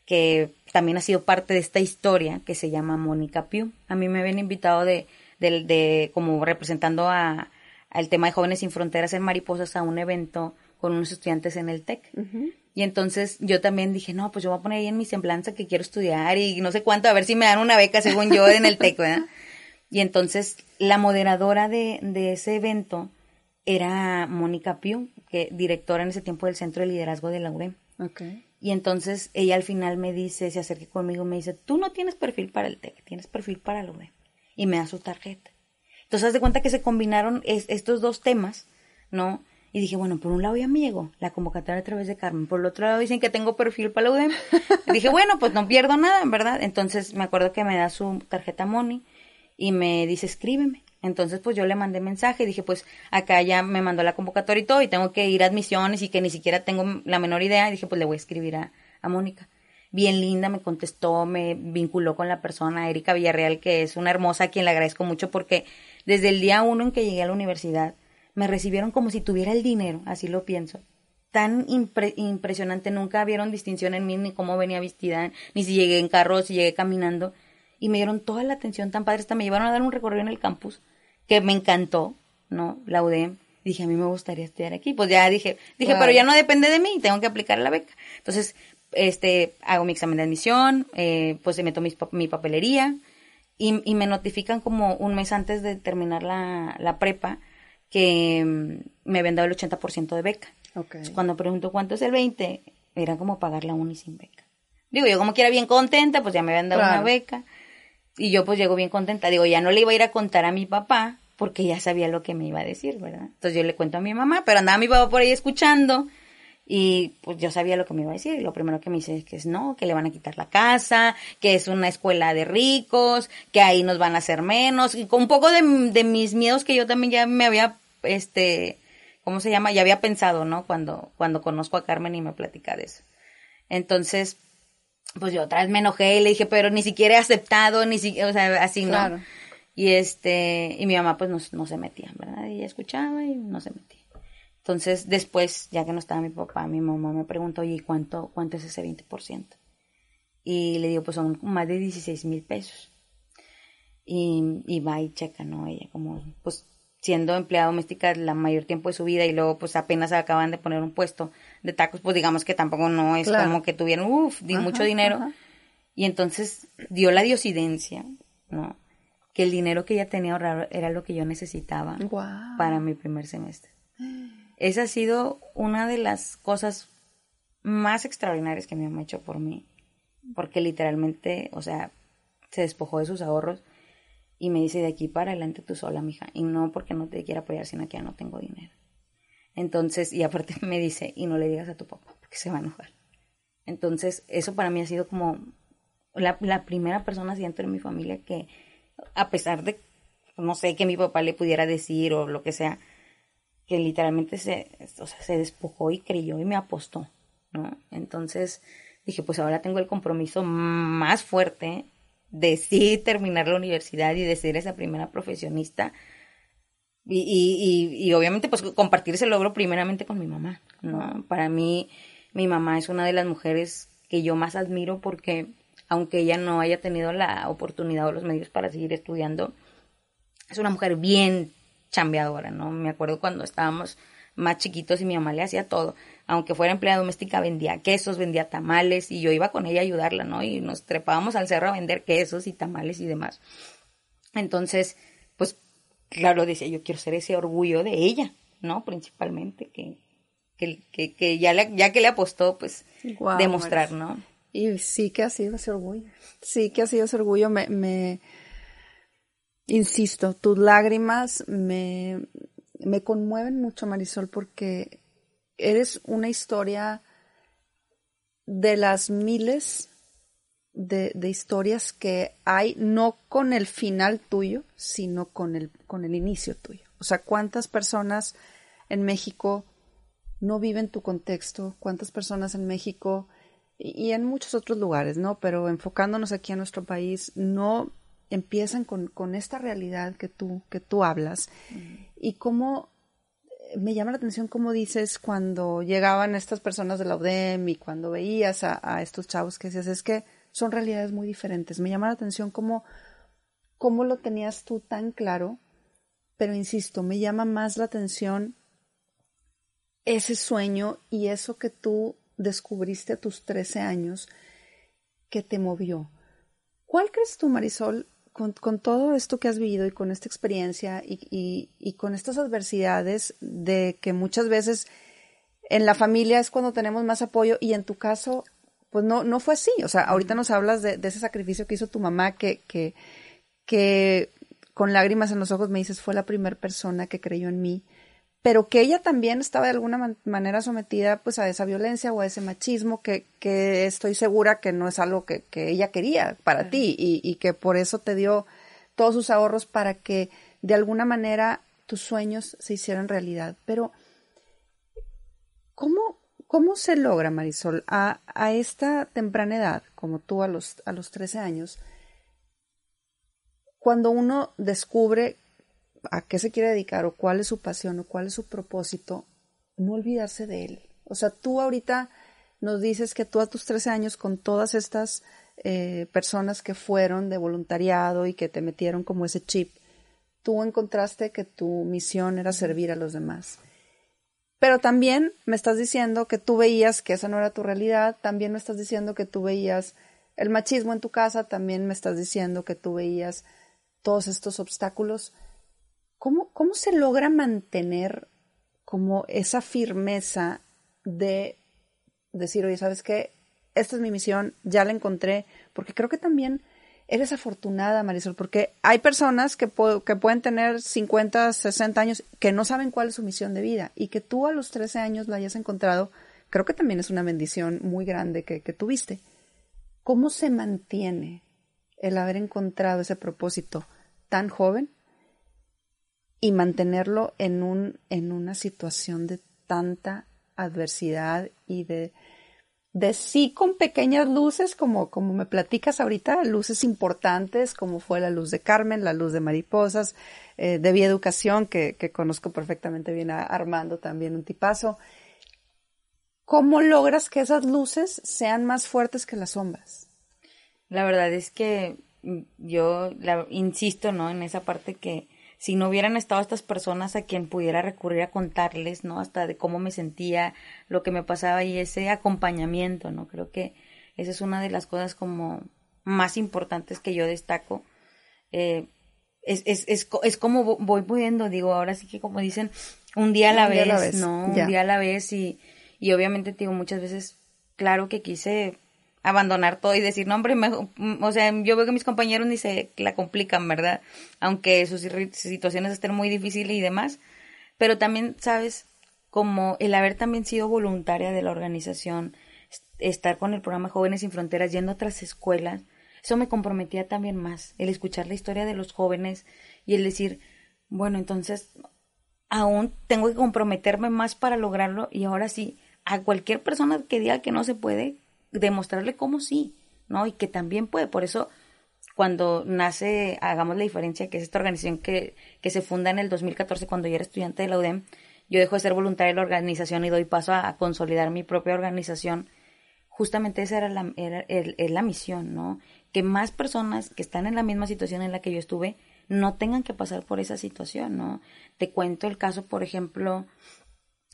que también ha sido parte de esta historia, que se llama Mónica Piu. A mí me habían invitado de, de, de como representando a, al tema de Jóvenes Sin Fronteras en Mariposas a un evento con unos estudiantes en el TEC. Uh-huh. Y entonces yo también dije, no, pues yo voy a poner ahí en mi semblanza que quiero estudiar y no sé cuánto, a ver si me dan una beca según yo en el TEC, ¿verdad? Y entonces la moderadora de, de ese evento era Mónica Piu, que directora en ese tiempo del Centro de Liderazgo de la U D E M. Okay. Y entonces ella al final me dice, se acerca conmigo y me dice, tú no tienes perfil para el TEC, tienes perfil para la U D E M. Y me da su tarjeta. Entonces haz de cuenta que se combinaron es, estos dos temas, ¿no? Y dije, bueno, por un lado ya me llegó la convocatoria a través de Carmen. Por el otro lado dicen que tengo perfil para la U D E M. Dije, bueno, pues no pierdo nada, en verdad. Entonces me acuerdo que me da su tarjeta Moni y me dice, escríbeme. Entonces pues yo le mandé mensaje y dije, pues acá ya me mandó la convocatoria y todo y tengo que ir a admisiones y que ni siquiera tengo la menor idea. Y dije, pues le voy a escribir a, a Mónica. Bien linda, me contestó, me vinculó con la persona, Erika Villarreal, que es una hermosa a quien le agradezco mucho porque desde el día uno en que llegué a la universidad, me recibieron como si tuviera el dinero, así lo pienso. Tan impre- impresionante, nunca vieron distinción en mí, ni cómo venía vestida, ni si llegué en carro, si llegué caminando. Y me dieron toda la atención tan padre, hasta me llevaron a dar un recorrido en el campus, que me encantó, ¿no? La U D E M. Y dije, a mí me gustaría estudiar aquí. Pues ya dije, dije, wow. Pero ya no depende de mí, tengo que aplicar la beca. Entonces, este, hago mi examen de admisión, eh, pues meto mi, mi papelería, y, y me notifican como un mes antes de terminar la, la prepa, que me habían dado el ochenta por ciento de beca. Okay. Cuando pregunto cuánto es el veinte por ciento, era como pagar la uni sin beca. Digo, yo como que era bien contenta, pues ya me habían dado claro. una beca. Y yo pues llego bien contenta. Digo, ya no le iba a ir a contar a mi papá, porque ya sabía lo que me iba a decir, ¿verdad? Entonces yo le cuento a mi mamá, pero andaba mi papá por ahí escuchando, y pues yo sabía lo que me iba a decir. Lo primero que me dice es que es no, que le van a quitar la casa, que es una escuela de ricos, que ahí nos van a hacer menos. Y con un poco de, de mis miedos que yo también ya me había este, ¿cómo se llama? Ya había pensado, ¿no? Cuando, cuando conozco a Carmen y me platica de eso. Entonces, pues yo otra vez me enojé y le dije, pero ni siquiera he aceptado, ni siquiera, o sea, así claro. no. Y este, y mi mamá pues no, no se metía, ¿verdad? Ella escuchaba y no se metía. Entonces, después, ya que no estaba mi papá, mi mamá me preguntó, oye, ¿cuánto, cuánto es ese veinte por ciento? Y le digo, pues son más de dieciséis mil pesos. Y, y va y checa, ¿no? Ella como, pues, siendo empleada doméstica la mayor tiempo de su vida y luego, pues, apenas acaban de poner un puesto de tacos, pues, digamos que tampoco no es claro. Como que tuvieron, uff, di ajá, mucho dinero. Ajá. Y entonces dio la diosidencia, ¿no? Que el dinero que ella tenía ahorrado era lo que yo necesitaba wow. para mi primer semestre. Esa ha sido una de las cosas más extraordinarias que mi mamá ha hecho por mí. Porque literalmente, o sea, se despojó de sus ahorros y me dice, de aquí para adelante tú sola, mija. Y no porque no te quiera apoyar, sino que ya no tengo dinero. Entonces, y aparte me dice, y no le digas a tu papá, porque se va a enojar. Entonces, eso para mí ha sido como la, la primera persona dentro de mi familia que, a pesar de, no sé, que mi papá le pudiera decir o lo que sea, que literalmente se, o sea, se despojó y creyó y me apostó, ¿no? Entonces dije, pues ahora tengo el compromiso más fuerte de sí terminar la universidad y de ser esa primera profesionista y, y, y, y obviamente pues compartir ese logro primeramente con mi mamá, ¿no? Para mí, mi mamá es una de las mujeres que yo más admiro porque aunque ella no haya tenido la oportunidad o los medios para seguir estudiando, es una mujer bien chambeadora, ¿no? Me acuerdo cuando estábamos más chiquitos y mi mamá le hacía todo. Aunque fuera empleada doméstica, vendía quesos, vendía tamales y yo iba con ella a ayudarla, ¿no? Y nos trepábamos al cerro a vender quesos y tamales y demás. Entonces, pues, claro, decía, yo quiero ser ese orgullo de ella, ¿no? Principalmente, que, que, que, que ya, le, ya que le apostó, pues, wow, demostrar, ¿no? Y sí que ha sido ese orgullo, sí que ha sido ese orgullo, me, me insisto, tus lágrimas me, me conmueven mucho, Marisol, porque eres una historia de las miles de, de historias que hay, no con el final tuyo, sino con el, con el inicio tuyo. O sea, ¿cuántas personas en México no viven tu contexto? ¿Cuántas personas en México... y en muchos otros lugares, ¿no? Pero enfocándonos aquí en nuestro país, no empiezan con, con esta realidad que tú, que tú hablas. Mm. Y cómo, me llama la atención cómo dices cuando llegaban estas personas de la U D E M y cuando veías a, a estos chavos que decías, es que son realidades muy diferentes. Me llama la atención cómo, cómo lo tenías tú tan claro, pero insisto, me llama más la atención ese sueño y eso que tú descubriste a tus trece años que te movió. ¿Cuál crees tú, Marisol, con, con todo esto que has vivido y con esta experiencia y, y, y con estas adversidades de que muchas veces en la familia es cuando tenemos más apoyo y en tu caso, pues no, no fue así? O sea, ahorita nos hablas de, de ese sacrificio que hizo tu mamá que, que, que con lágrimas en los ojos me dices fue la primera persona que creyó en mí, pero que ella también estaba de alguna man- manera sometida pues a esa violencia o a ese machismo que, que estoy segura que no es algo que, que ella quería para sí. ti y, y que por eso te dio todos sus ahorros para que de alguna manera tus sueños se hicieran realidad. Pero ¿cómo, cómo se logra, Marisol, a, a esta temprana edad, como tú a los, a los trece años, cuando uno descubre a qué se quiere dedicar o cuál es su pasión o cuál es su propósito, no olvidarse de él? O sea, tú ahorita nos dices que tú a tus trece años con todas estas eh, personas que fueron de voluntariado y que te metieron como ese chip, tú encontraste que tu misión era servir a los demás. Pero también me estás diciendo que tú veías que esa no era tu realidad, también me estás diciendo que tú veías el machismo en tu casa, también me estás diciendo que tú veías todos estos obstáculos. ¿Cómo, ¿Cómo se logra mantener como esa firmeza de decir, oye, ¿sabes qué? Esta es mi misión, ya la encontré? Porque creo que también eres afortunada, Marisol, porque hay personas que, po- que pueden tener cincuenta, sesenta años que no saben cuál es su misión de vida y que tú a los trece años la hayas encontrado, creo que también es una bendición muy grande que, que tuviste. ¿Cómo se mantiene el haber encontrado ese propósito tan joven y mantenerlo en un en una situación de tanta adversidad y de, de sí con pequeñas luces, como, como me platicas ahorita, luces importantes, como fue la luz de Carmen, la luz de Mariposas, eh, de Vía Educación, que, que conozco perfectamente bien a Armando, también un tipazo? ¿Cómo logras que esas luces sean más fuertes que las sombras? La verdad es que yo la, insisto, ¿no?, en esa parte que si no hubieran estado estas personas a quien pudiera recurrir a contarles, ¿no?, hasta de cómo me sentía, lo que me pasaba y ese acompañamiento, ¿no? Creo que esa es una de las cosas como más importantes que yo destaco. Eh, es, es, es, es como voy pudiendo, digo, ahora sí que como dicen, un día a la, vez, día a la vez, ¿no? Ya. Un día a la vez y, y obviamente, digo, muchas veces, claro que quise abandonar todo y decir, no, hombre, me, o sea, yo veo que mis compañeros ni se la complican, ¿verdad? Aunque sus situaciones estén muy difíciles y demás, pero también, ¿sabes? Como el haber también sido voluntaria de la organización, estar con el programa Jóvenes Sin Fronteras, yendo a otras escuelas, eso me comprometía también más, el escuchar la historia de los jóvenes y el decir, bueno, entonces, aún tengo que comprometerme más para lograrlo y ahora sí, a cualquier persona que diga que no se puede, demostrarle cómo sí, ¿no? Y que también puede. Por eso, cuando nace Hagamos la Diferencia, que es esta organización que, que se funda en el dos mil catorce, cuando yo era estudiante de la U D E M, yo dejo de ser voluntaria de la organización y doy paso a, a consolidar mi propia organización. Justamente esa era la, era, el, el, la misión, ¿no? Que más personas que están en la misma situación en la que yo estuve no tengan que pasar por esa situación, ¿no? Te cuento el caso, por ejemplo,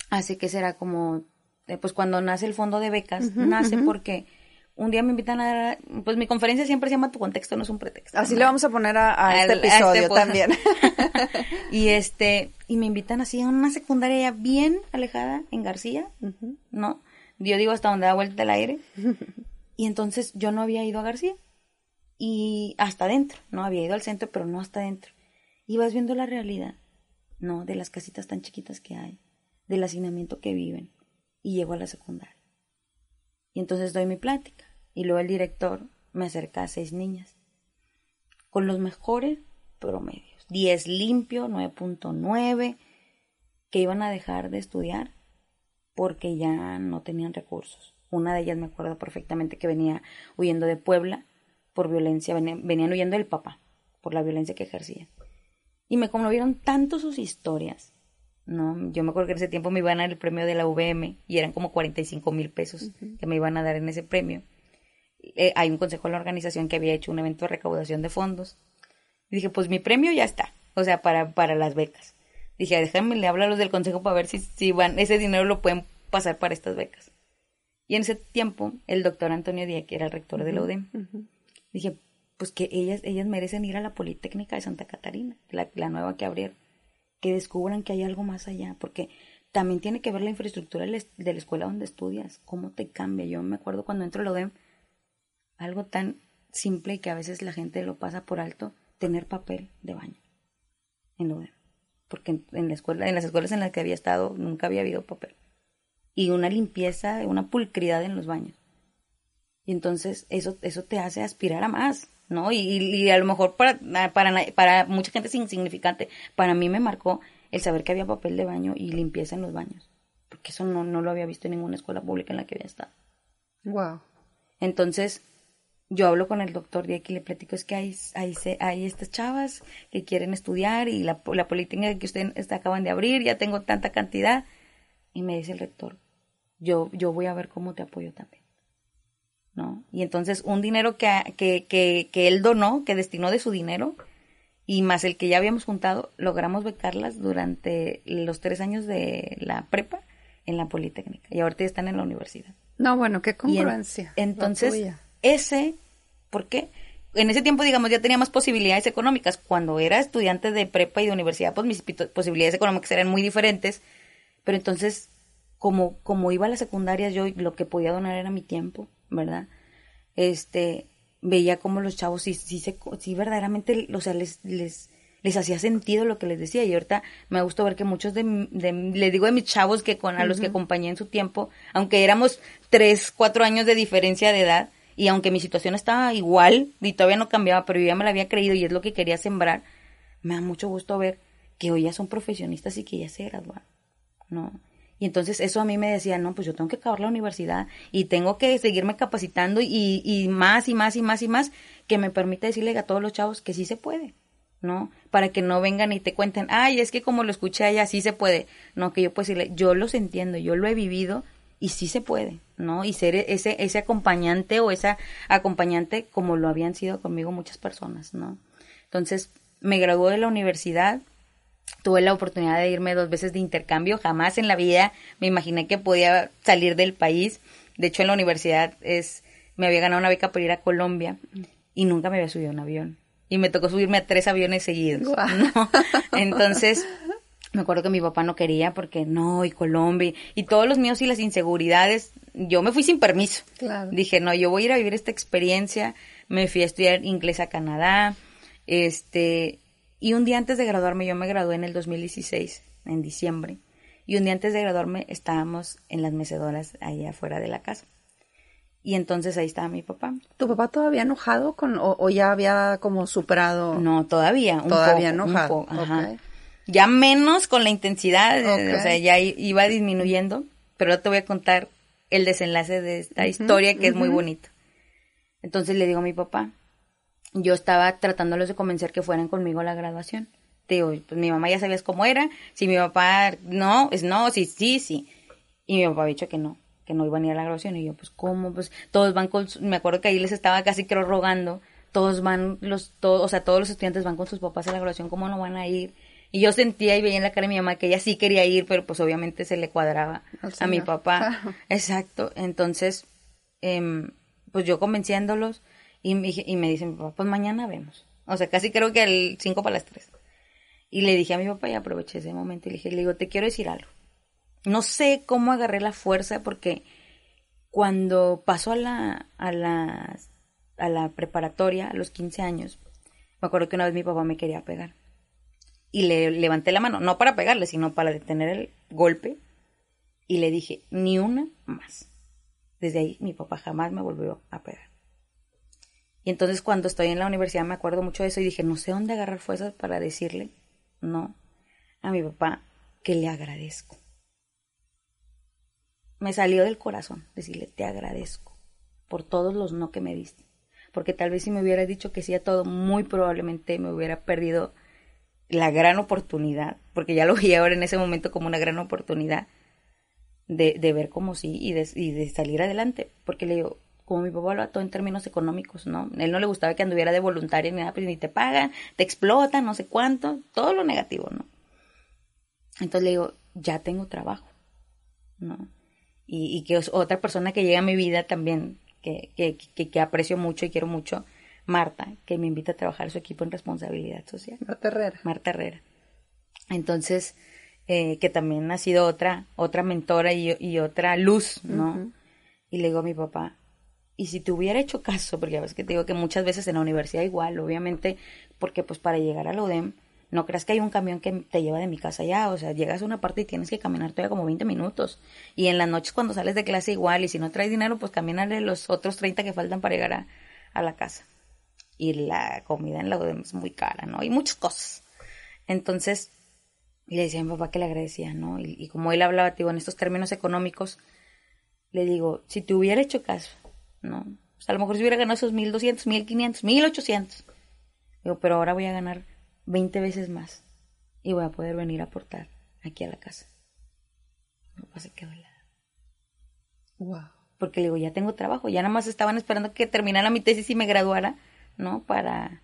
así que será como... pues cuando nace el Fondo de Becas, uh-huh, nace uh-huh. porque un día me invitan a... Pues mi conferencia siempre se llama Tu Contexto No Es Un Pretexto. Así, ¿no?, le vamos a poner a, a, a este el, episodio a este, pues, también. y este y me invitan así a una secundaria bien alejada en García, uh-huh. ¿no? Yo digo hasta donde da vuelta el aire. Y entonces yo no había ido a García. Y hasta adentro, ¿no? Había ido al centro, pero no hasta adentro. Y vas viendo la realidad, ¿no? De las casitas tan chiquitas que hay, del hacinamiento que viven. Y llego a la secundaria. Y entonces doy mi plática. Y luego el director me acerca a seis niñas. Con los mejores promedios. diez limpio, nueve punto nueve. Que iban a dejar de estudiar porque ya no tenían recursos. Una de ellas me acuerdo perfectamente que venía huyendo de Puebla por violencia. Venían, venían huyendo del papá por la violencia que ejercía. Y me conmovieron tanto sus historias. No, yo me acuerdo que en ese tiempo me iban a dar el premio de la U V M y eran como cuarenta y cinco mil pesos uh-huh. que me iban a dar en ese premio. Eh, hay un consejo de la organización que había hecho un evento de recaudación de fondos. Y dije, pues mi premio ya está, o sea, para, para las becas. Dije, déjame, le hablo a los del consejo para ver si, si van, ese dinero lo pueden pasar para estas becas. Y en ese tiempo, el doctor Antonio Díaz, que era el rector uh-huh. de la U D E M, uh-huh. dije, pues que ellas, ellas merecen ir a la Politécnica de Santa Catarina, la, la nueva que abrieron. Que descubran que hay algo más allá, porque también tiene que ver la infraestructura de la escuela donde estudias, cómo te cambia. Yo me acuerdo cuando entro a la U D E M, algo tan simple y que a veces la gente lo pasa por alto, tener papel de baño en la U D E M, porque en, en, la escuela, en las escuelas en las que había estado nunca había habido papel, y una limpieza, una pulcridad en los baños, y entonces eso, eso te hace aspirar a más, ¿no? Y, y a lo mejor para, para, para mucha gente es insignificante. Para mí me marcó el saber que había papel de baño y limpieza en los baños. Porque eso no, no lo había visto en ninguna escuela pública en la que había estado. Wow. Entonces, yo hablo con el doctor de aquí y le platico, es que hay, hay, hay estas chavas que quieren estudiar y la, la política que ustedes acaban de abrir, ya tengo tanta cantidad. Y me dice el rector, yo, yo voy a ver cómo te apoyo también. ¿No? Y entonces un dinero que, que, que, que él donó, que destinó de su dinero, y más el que ya habíamos juntado, logramos becarlas durante los tres años de la prepa en la Politécnica. Y ahorita están en la universidad. No, bueno, qué congruencia. En, entonces, ese, ¿por qué? En ese tiempo, digamos, ya tenía más posibilidades económicas. Cuando era estudiante de prepa y de universidad, pues mis posibilidades económicas eran muy diferentes. Pero entonces, como, como iba a la secundaria, yo lo que podía donar era mi tiempo, ¿verdad? Este, veía como los chavos sí, sí, se, sí verdaderamente, o sea, les, les, les hacía sentido lo que les decía, y ahorita me gustó ver que muchos de, de les digo de mis chavos que con, a los uh-huh. que acompañé en su tiempo, aunque éramos tres, cuatro años de diferencia de edad, y aunque mi situación estaba igual, y todavía no cambiaba, pero yo ya me la había creído, y es lo que quería sembrar, me da mucho gusto ver que hoy ya son profesionistas y que ya se graduaron, ¿no? Y entonces eso a mí me decía, no, pues yo tengo que acabar la universidad y tengo que seguirme capacitando y, y más y más y más y más, que me permite decirle a todos los chavos que sí se puede, ¿no? Para que no vengan y te cuenten, ay, es que como lo escuché allá, sí se puede. No, que yo puedo decirle, yo los entiendo, yo lo he vivido y sí se puede, ¿no? Y ser ese, ese acompañante o esa acompañante como lo habían sido conmigo muchas personas, ¿no? Entonces, me gradué de la universidad, tuve la oportunidad de irme dos veces de intercambio, jamás en la vida me imaginé que podía salir del país. De hecho, en la universidad es me había ganado una beca por ir a Colombia y nunca me había subido a un avión. Y me tocó subirme a tres aviones seguidos, ¿no? Entonces, me acuerdo que mi papá no quería porque no, y Colombia, y todos los míos y las inseguridades, yo me fui sin permiso. Claro. Dije, no, yo voy a ir a vivir esta experiencia, me fui a estudiar inglés a Canadá, este, y un día antes de graduarme, yo me gradué en el dos mil dieciséis, en diciembre, y un día antes de graduarme estábamos en las mecedoras ahí afuera de la casa. Y entonces ahí estaba mi papá. ¿Tu papá todavía enojado con o, o ya había como superado? No, todavía. Un todavía poco, enojado. Un poco, ajá. Okay. Ya menos con la intensidad, okay. O sea, ya iba disminuyendo. Pero ahora te voy a contar el desenlace de esta uh-huh, historia que uh-huh. es muy bonita. Entonces le digo a mi papá, yo estaba tratándolos de convencer que fueran conmigo a la graduación. Te digo, pues mi mamá ya sabías cómo era. Si mi papá no, es no, sí, sí, sí. Y mi papá había dicho que no. que no iban a ir a la graduación, y yo, pues, ¿cómo? Pues, todos van con, me acuerdo que ahí les estaba casi creo rogando, todos van, los, todos, o sea, todos los estudiantes van con sus papás a la graduación, ¿cómo no van a ir? Y yo sentía y veía en la cara de mi mamá que ella sí quería ir, pero pues obviamente se le cuadraba al a mi papá. Claro. Exacto, entonces, eh, pues yo convenciéndolos, y me, y me dice mi papá, pues mañana vemos, o sea, casi creo que al cinco para las tres. Y le dije a mi papá, y aproveché ese momento, y le dije, le digo, te quiero decir algo. No sé cómo agarré la fuerza porque cuando pasó a la, a la, a la preparatoria, a los quince años, me acuerdo que una vez mi papá me quería pegar. Y le levanté la mano, no para pegarle, sino para detener el golpe. Y le dije, ni una más. Desde ahí mi papá jamás me volvió a pegar. Y entonces cuando estoy en la universidad me acuerdo mucho de eso y dije, no sé dónde agarrar fuerzas para decirle no a mi papá que le agradezco. Me salió del corazón decirle, te agradezco por todos los no que me diste. Porque tal vez si me hubieras dicho que sí a todo, muy probablemente me hubiera perdido la gran oportunidad, porque ya lo vi ahora en ese momento como una gran oportunidad de, de ver cómo sí y de, y de salir adelante. Porque le digo, como mi papá lo ató en términos económicos, ¿no? A él no le gustaba que anduviera de voluntaria ni nada, pues ni te pagan, te explotan, no sé cuánto, todo lo negativo, ¿no? Entonces le digo, ya tengo trabajo, ¿no? Y, y que es otra persona que llega a mi vida también, que, que, que, que aprecio mucho y quiero mucho, Marta, que me invita a trabajar su equipo en responsabilidad social. Marta Herrera. Marta Herrera. Entonces, eh, que también ha sido otra otra mentora y, y otra luz, ¿no? Uh-huh. Y le digo a mi papá, y si te hubiera hecho caso, porque ya ves que te digo que muchas veces en la universidad igual, obviamente, porque pues para llegar a la U D M, no creas que hay un camión que te lleva de mi casa allá, o sea, llegas a una parte y tienes que caminar todavía como veinte minutos, y en las noches cuando sales de clase igual, y si no traes dinero, pues caminarle los otros treinta que faltan para llegar a, a la casa, y la comida en la U D M es muy cara, ¿no? Y muchas cosas. Entonces, le decía a mi papá que le agradecía, ¿no? Y, y como él hablaba, digo, en estos términos económicos, le digo, si te hubiera hecho caso, ¿no? Pues a lo mejor se hubiera ganado esos mil doscientos, mil quinientos, mil ochocientos, digo, pero ahora voy a ganar veinte veces más, y voy a poder venir a aportar aquí a la casa. Mi papá se quedó helado. Wow. Porque le digo, ya tengo trabajo, ya nada más estaban esperando que terminara mi tesis y me graduara, ¿no? Para,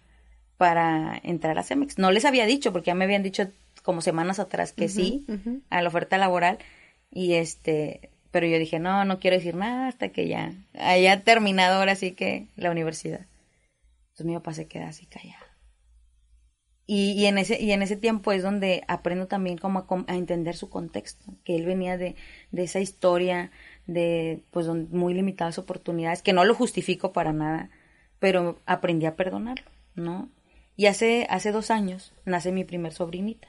para entrar a CEMEX. No les había dicho, porque ya me habían dicho como semanas atrás que uh-huh, sí, uh-huh. a la oferta laboral, y este, pero yo dije, no, no quiero decir nada hasta que ya haya terminado ahora sí que la universidad. Entonces mi papá se queda así callado. Y, y, en ese, y en ese tiempo es donde aprendo también como a, a entender su contexto, que él venía de, de esa historia de pues muy limitadas oportunidades, que no lo justifico para nada, pero aprendí a perdonarlo, ¿no? Y hace, hace dos años nace mi primer sobrinita,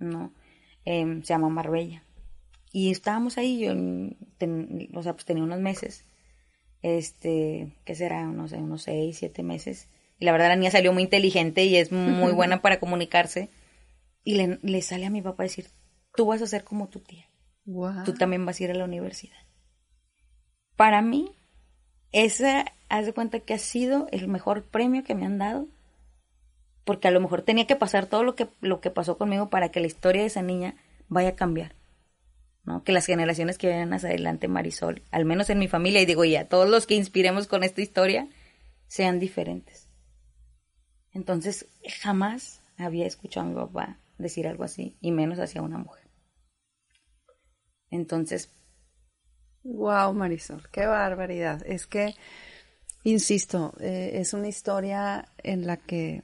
¿no? Eh, se llama Marbella. Y estábamos ahí, yo ten, o sea, pues tenía unos meses, este, ¿qué será? No sé, unos seis, siete meses. Y la verdad la niña salió muy inteligente y es muy buena para comunicarse. Y le, le sale a mi papá decir, tú vas a ser como tu tía. Wow. Tú también vas a ir a la universidad. Para mí, esa, haz de cuenta que ha sido el mejor premio que me han dado. Porque a lo mejor tenía que pasar todo lo que, lo que pasó conmigo para que la historia de esa niña vaya a cambiar. ¿no? Que las generaciones que vienen hacia adelante, Marisol, al menos en mi familia, y digo, y a todos los que inspiremos con esta historia, sean diferentes. Entonces, jamás había escuchado a mi papá decir algo así, y menos hacia una mujer. Entonces, wow, Marisol, qué barbaridad. Es que, insisto, eh, es una historia en la que,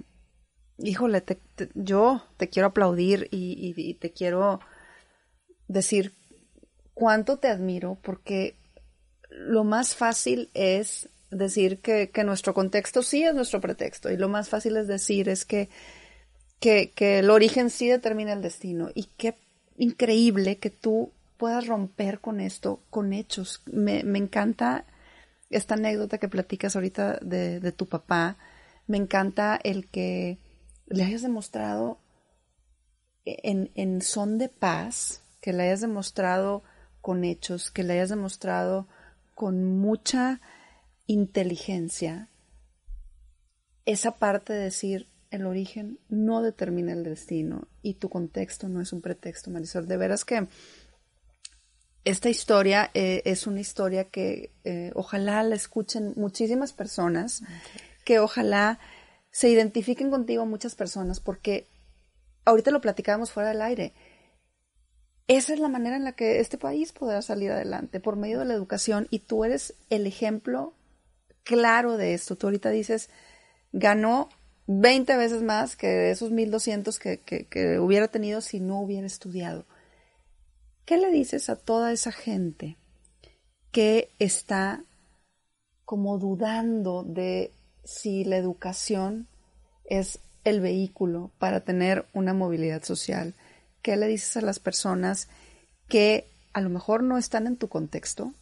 híjole, te, te, yo te quiero aplaudir y, y, y te quiero decir cuánto te admiro, porque lo más fácil es decir que, que nuestro contexto sí es nuestro pretexto, y lo más fácil es decir es que, que, que el origen sí determina el destino, y qué increíble que tú puedas romper con esto, con hechos. Me, me encanta esta anécdota que platicas ahorita de, de tu papá. Me encanta el que le hayas demostrado en, en son de paz, que le hayas demostrado con hechos, que le hayas demostrado con mucha inteligencia esa parte de decir, el origen no determina el destino y tu contexto no es un pretexto, Marisol. De veras que esta historia eh, es una historia que eh, ojalá la escuchen muchísimas personas, que ojalá se identifiquen contigo muchas personas, porque ahorita lo platicábamos fuera del aire. Esa es la manera en la que este país podrá salir adelante, por medio de la educación, y tú eres el ejemplo claro de esto. Tú ahorita dices, ganó veinte veces más que esos mil doscientos que, que, que hubiera tenido si no hubiera estudiado. ¿Qué le dices a toda esa gente que está como dudando de si la educación es el vehículo para tener una movilidad social? ¿Qué le dices a las personas que a lo mejor no están en tu contexto,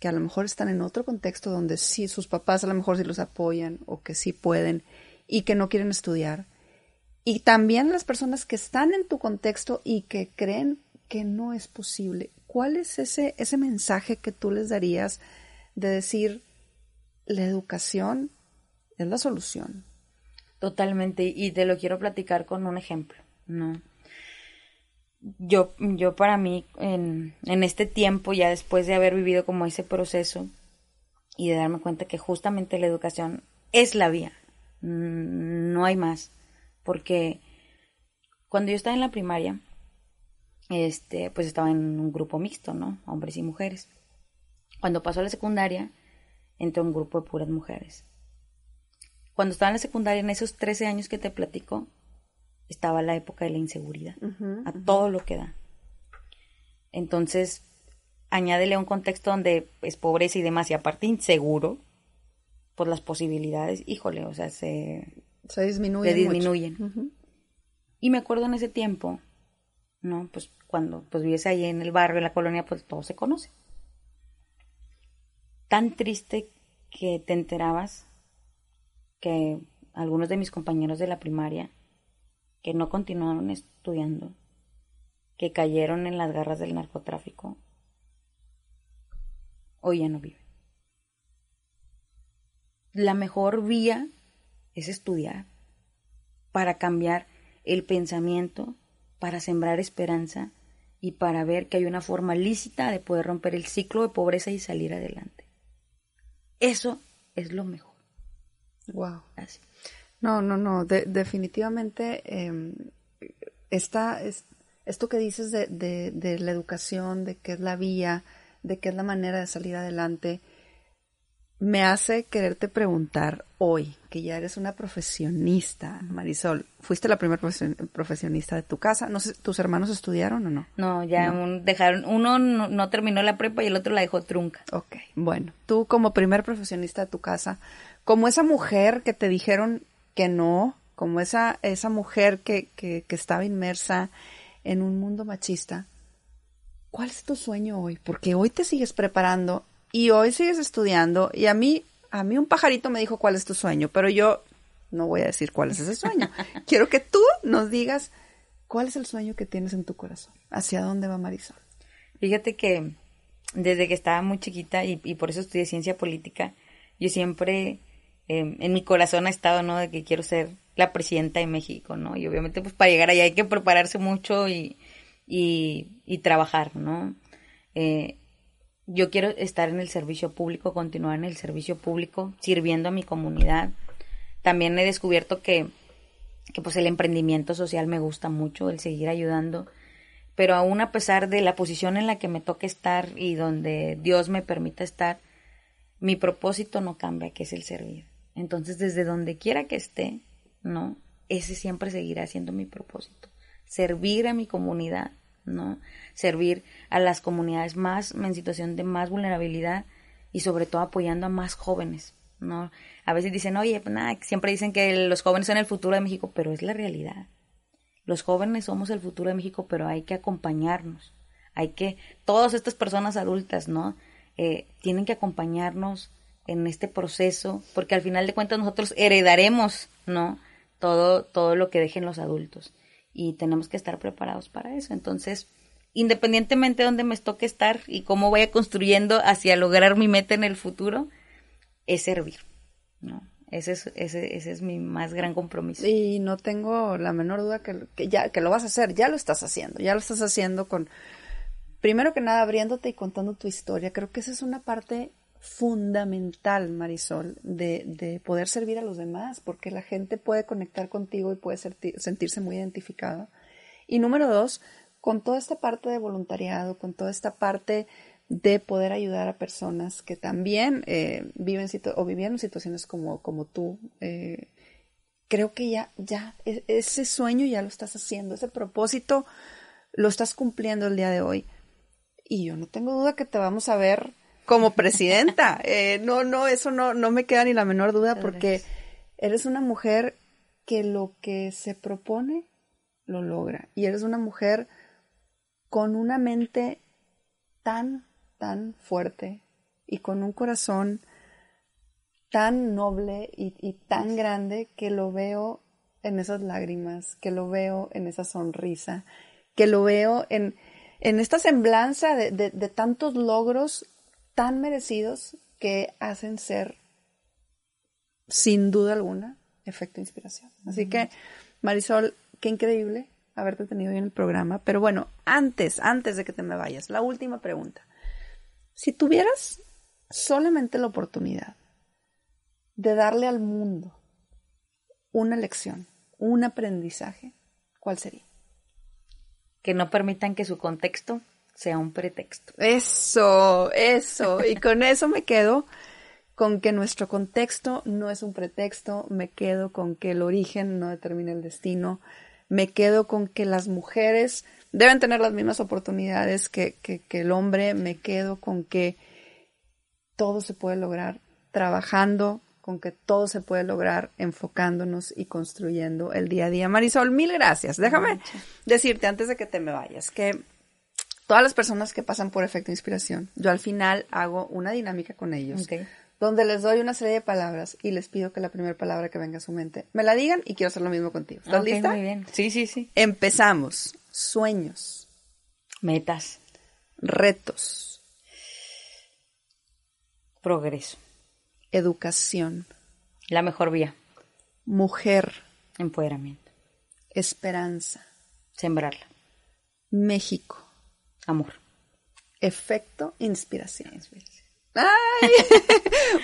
que a lo mejor están en otro contexto donde sí sus papás a lo mejor sí los apoyan o que sí pueden y que no quieren estudiar? Y también las personas que están en tu contexto y que creen que no es posible. ¿Cuál es ese, ese mensaje que tú les darías de decir, la educación es la solución? Totalmente, y te lo quiero platicar con un ejemplo, ¿no? Yo, yo para mí, en, en este tiempo, ya después de haber vivido como ese proceso y de darme cuenta que justamente la educación es la vía, no hay más, porque cuando yo estaba en la primaria, Este, pues estaba en un grupo mixto, ¿no? Hombres y mujeres. Cuando pasó a la secundaria, entró un grupo de puras mujeres. Cuando estaba en la secundaria, en esos trece años que te platico, estaba la época de la inseguridad, uh-huh, a uh-huh. todo lo que da. Entonces, añádele un contexto donde es pobreza y demás, y aparte inseguro, pues las posibilidades, híjole, o sea, se, se disminuyen. Se disminuyen. Uh-huh. Y me acuerdo en ese tiempo, ¿no? Pues cuando pues vives ahí en el barrio, en la colonia, pues todo se conoce. Tan triste que te enterabas que algunos de mis compañeros de la primaria que no continuaron estudiando, que cayeron en las garras del narcotráfico, hoy ya no viven. La mejor vía es estudiar para cambiar el pensamiento, para sembrar esperanza y para ver que hay una forma lícita de poder romper el ciclo de pobreza y salir adelante. Eso es lo mejor. Wow. Así. No, no, no. De, definitivamente eh, esta, es, esto que dices de, de, de la educación, de que es la vía, de que es la manera de salir adelante, me hace quererte preguntar hoy, que ya eres una profesionista, Marisol. ¿Fuiste la primera profesionista de tu casa? No sé, ¿tus hermanos estudiaron o no? No, ya no. Un, dejaron, uno no, no terminó la prepa y el otro la dejó trunca. Ok, bueno, tú como primer profesionista de tu casa, como esa mujer que te dijeron que no, como esa, esa mujer que, que, que estaba inmersa en un mundo machista, ¿cuál es tu sueño hoy? Porque hoy te sigues preparando y hoy sigues estudiando, y a mí, a mí un pajarito me dijo cuál es tu sueño, pero yo no voy a decir cuál es ese sueño. Quiero que tú nos digas cuál es el sueño que tienes en tu corazón, hacia dónde va Marisol. Fíjate que desde que estaba muy chiquita, y, y por eso estudié ciencia política, yo siempre eh, en mi corazón ha estado, ¿no?, de que quiero ser la presidenta de México, ¿no? Y obviamente pues para llegar allá hay que prepararse mucho y, y, y trabajar, ¿no? Eh, yo quiero estar en el servicio público, continuar en el servicio público, sirviendo a mi comunidad. También he descubierto que, que pues el emprendimiento social me gusta mucho, el seguir ayudando. Pero aún a pesar de la posición en la que me toca estar y donde Dios me permita estar, mi propósito no cambia, que es el servir. Entonces, desde donde quiera que esté, ¿no? Ese siempre seguirá siendo mi propósito. Servir a mi comunidad, ¿no? Servir a las comunidades más en situación de más vulnerabilidad y sobre todo apoyando a más jóvenes, ¿no? A veces dicen, oye, pues nada, siempre dicen que los jóvenes son el futuro de México, pero es la realidad. Los jóvenes somos el futuro de México, pero hay que acompañarnos. Hay que, todas estas personas adultas, ¿no? Eh, tienen que acompañarnos en este proceso, porque al final de cuentas nosotros heredaremos, ¿no? Todo, todo lo que dejen los adultos, y tenemos que estar preparados para eso. Entonces, independientemente de dónde me toque estar y cómo vaya construyendo hacia lograr mi meta en el futuro, es servir, ¿no? Ese es, ese, ese es mi más gran compromiso. Y no tengo la menor duda que, que, ya, que lo vas a hacer, ya lo estás haciendo, ya lo estás haciendo con, primero que nada, abriéndote y contando tu historia. Creo que esa es una parte fundamental, Marisol, de, de poder servir a los demás, porque la gente puede conectar contigo y puede sentir, sentirse muy identificada. Y número dos, con toda esta parte de voluntariado, con toda esta parte de poder ayudar a personas que también eh, viven situ- o vivieron situaciones como, como tú, eh, creo que ya, ya es, ese sueño ya lo estás haciendo, ese propósito lo estás cumpliendo el día de hoy. Y yo no tengo duda que te vamos a ver como presidenta. Eh, no, no, eso no, no me queda ni la menor duda, porque eres una mujer que lo que se propone lo logra. Y eres una mujer con una mente tan, tan fuerte y con un corazón tan noble y, y tan grande, que lo veo en esas lágrimas, que lo veo en esa sonrisa, que lo veo en, en esta semblanza de, de, de tantos logros tan merecidos que hacen ser, sin duda alguna, Efecto Inspiración. Así mm-hmm. que, Marisol, qué increíble haberte tenido hoy en el programa. Pero bueno, antes, antes de que te me vayas, la última pregunta. Si tuvieras solamente la oportunidad de darle al mundo una lección, un aprendizaje, ¿cuál sería? Que no permitan que su contexto sea un pretexto. Eso, eso. Y con eso me quedo, con que nuestro contexto no es un pretexto. Me quedo con que el origen no determina el destino. Me quedo con que las mujeres deben tener las mismas oportunidades que, que, que el hombre. Me quedo con que todo se puede lograr trabajando, con que todo se puede lograr enfocándonos y construyendo el día a día. Marisol, mil gracias. Déjame Muchas. decirte antes de que te me vayas que todas las personas que pasan por Efecto Inspiración, yo al final hago una dinámica con ellos, okay, donde les doy una serie de palabras y les pido que la primera palabra que venga a su mente me la digan, y quiero hacer lo mismo contigo. ¿Estás okay, lista? Muy bien. Sí, sí, sí. Empezamos. Sueños. Metas. Retos. Progreso. Educación. La mejor vía. Mujer. Empoderamiento. Esperanza. Sembrarla. México. Amor. Efecto Inspiración. ¡Ay!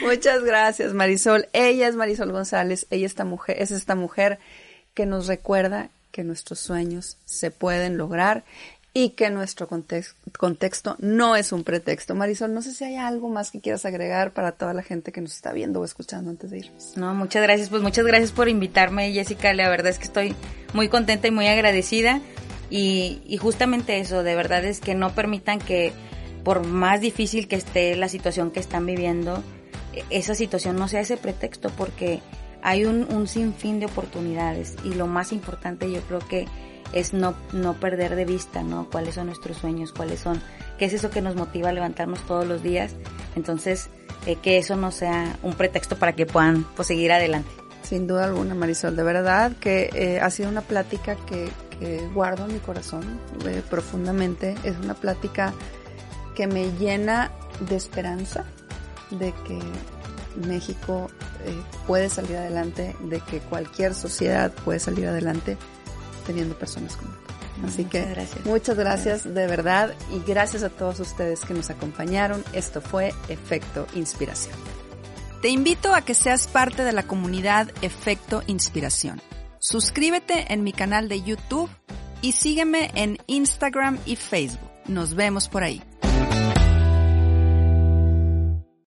Muchas gracias, Marisol. Ella es Marisol González. Ella esta mujer, es esta mujer que nos recuerda que nuestros sueños se pueden lograr y que nuestro context, contexto no es un pretexto. Marisol, no sé si hay algo más que quieras agregar para toda la gente que nos está viendo o escuchando antes de irnos. No, muchas gracias. Pues muchas gracias por invitarme, Jessica. La verdad es que estoy muy contenta y muy agradecida. Y, y justamente eso, de verdad, es que no permitan que, por más difícil que esté la situación que están viviendo, esa situación no sea ese pretexto, porque hay un, un sinfín de oportunidades, y lo más importante yo creo que es no, no perder de vista, ¿no? Cuáles son nuestros sueños, cuáles son, qué es eso que nos motiva a levantarnos todos los días. Entonces, eh, que eso no sea un pretexto para que puedan, pues, seguir adelante. Sin duda alguna, Marisol, de verdad que eh, ha sido una plática que, que guardo en mi corazón eh, profundamente. Es una plática que me llena de esperanza de que México eh, puede salir adelante, de que cualquier sociedad puede salir adelante teniendo personas como tú. Así que muchas gracias. muchas gracias de verdad y gracias a todos ustedes que nos acompañaron. Esto fue Efecto Inspiración. Te invito a que seas parte de la comunidad Efecto Inspiración. Suscríbete en mi canal de YouTube y sígueme en Instagram y Facebook. Nos vemos por ahí.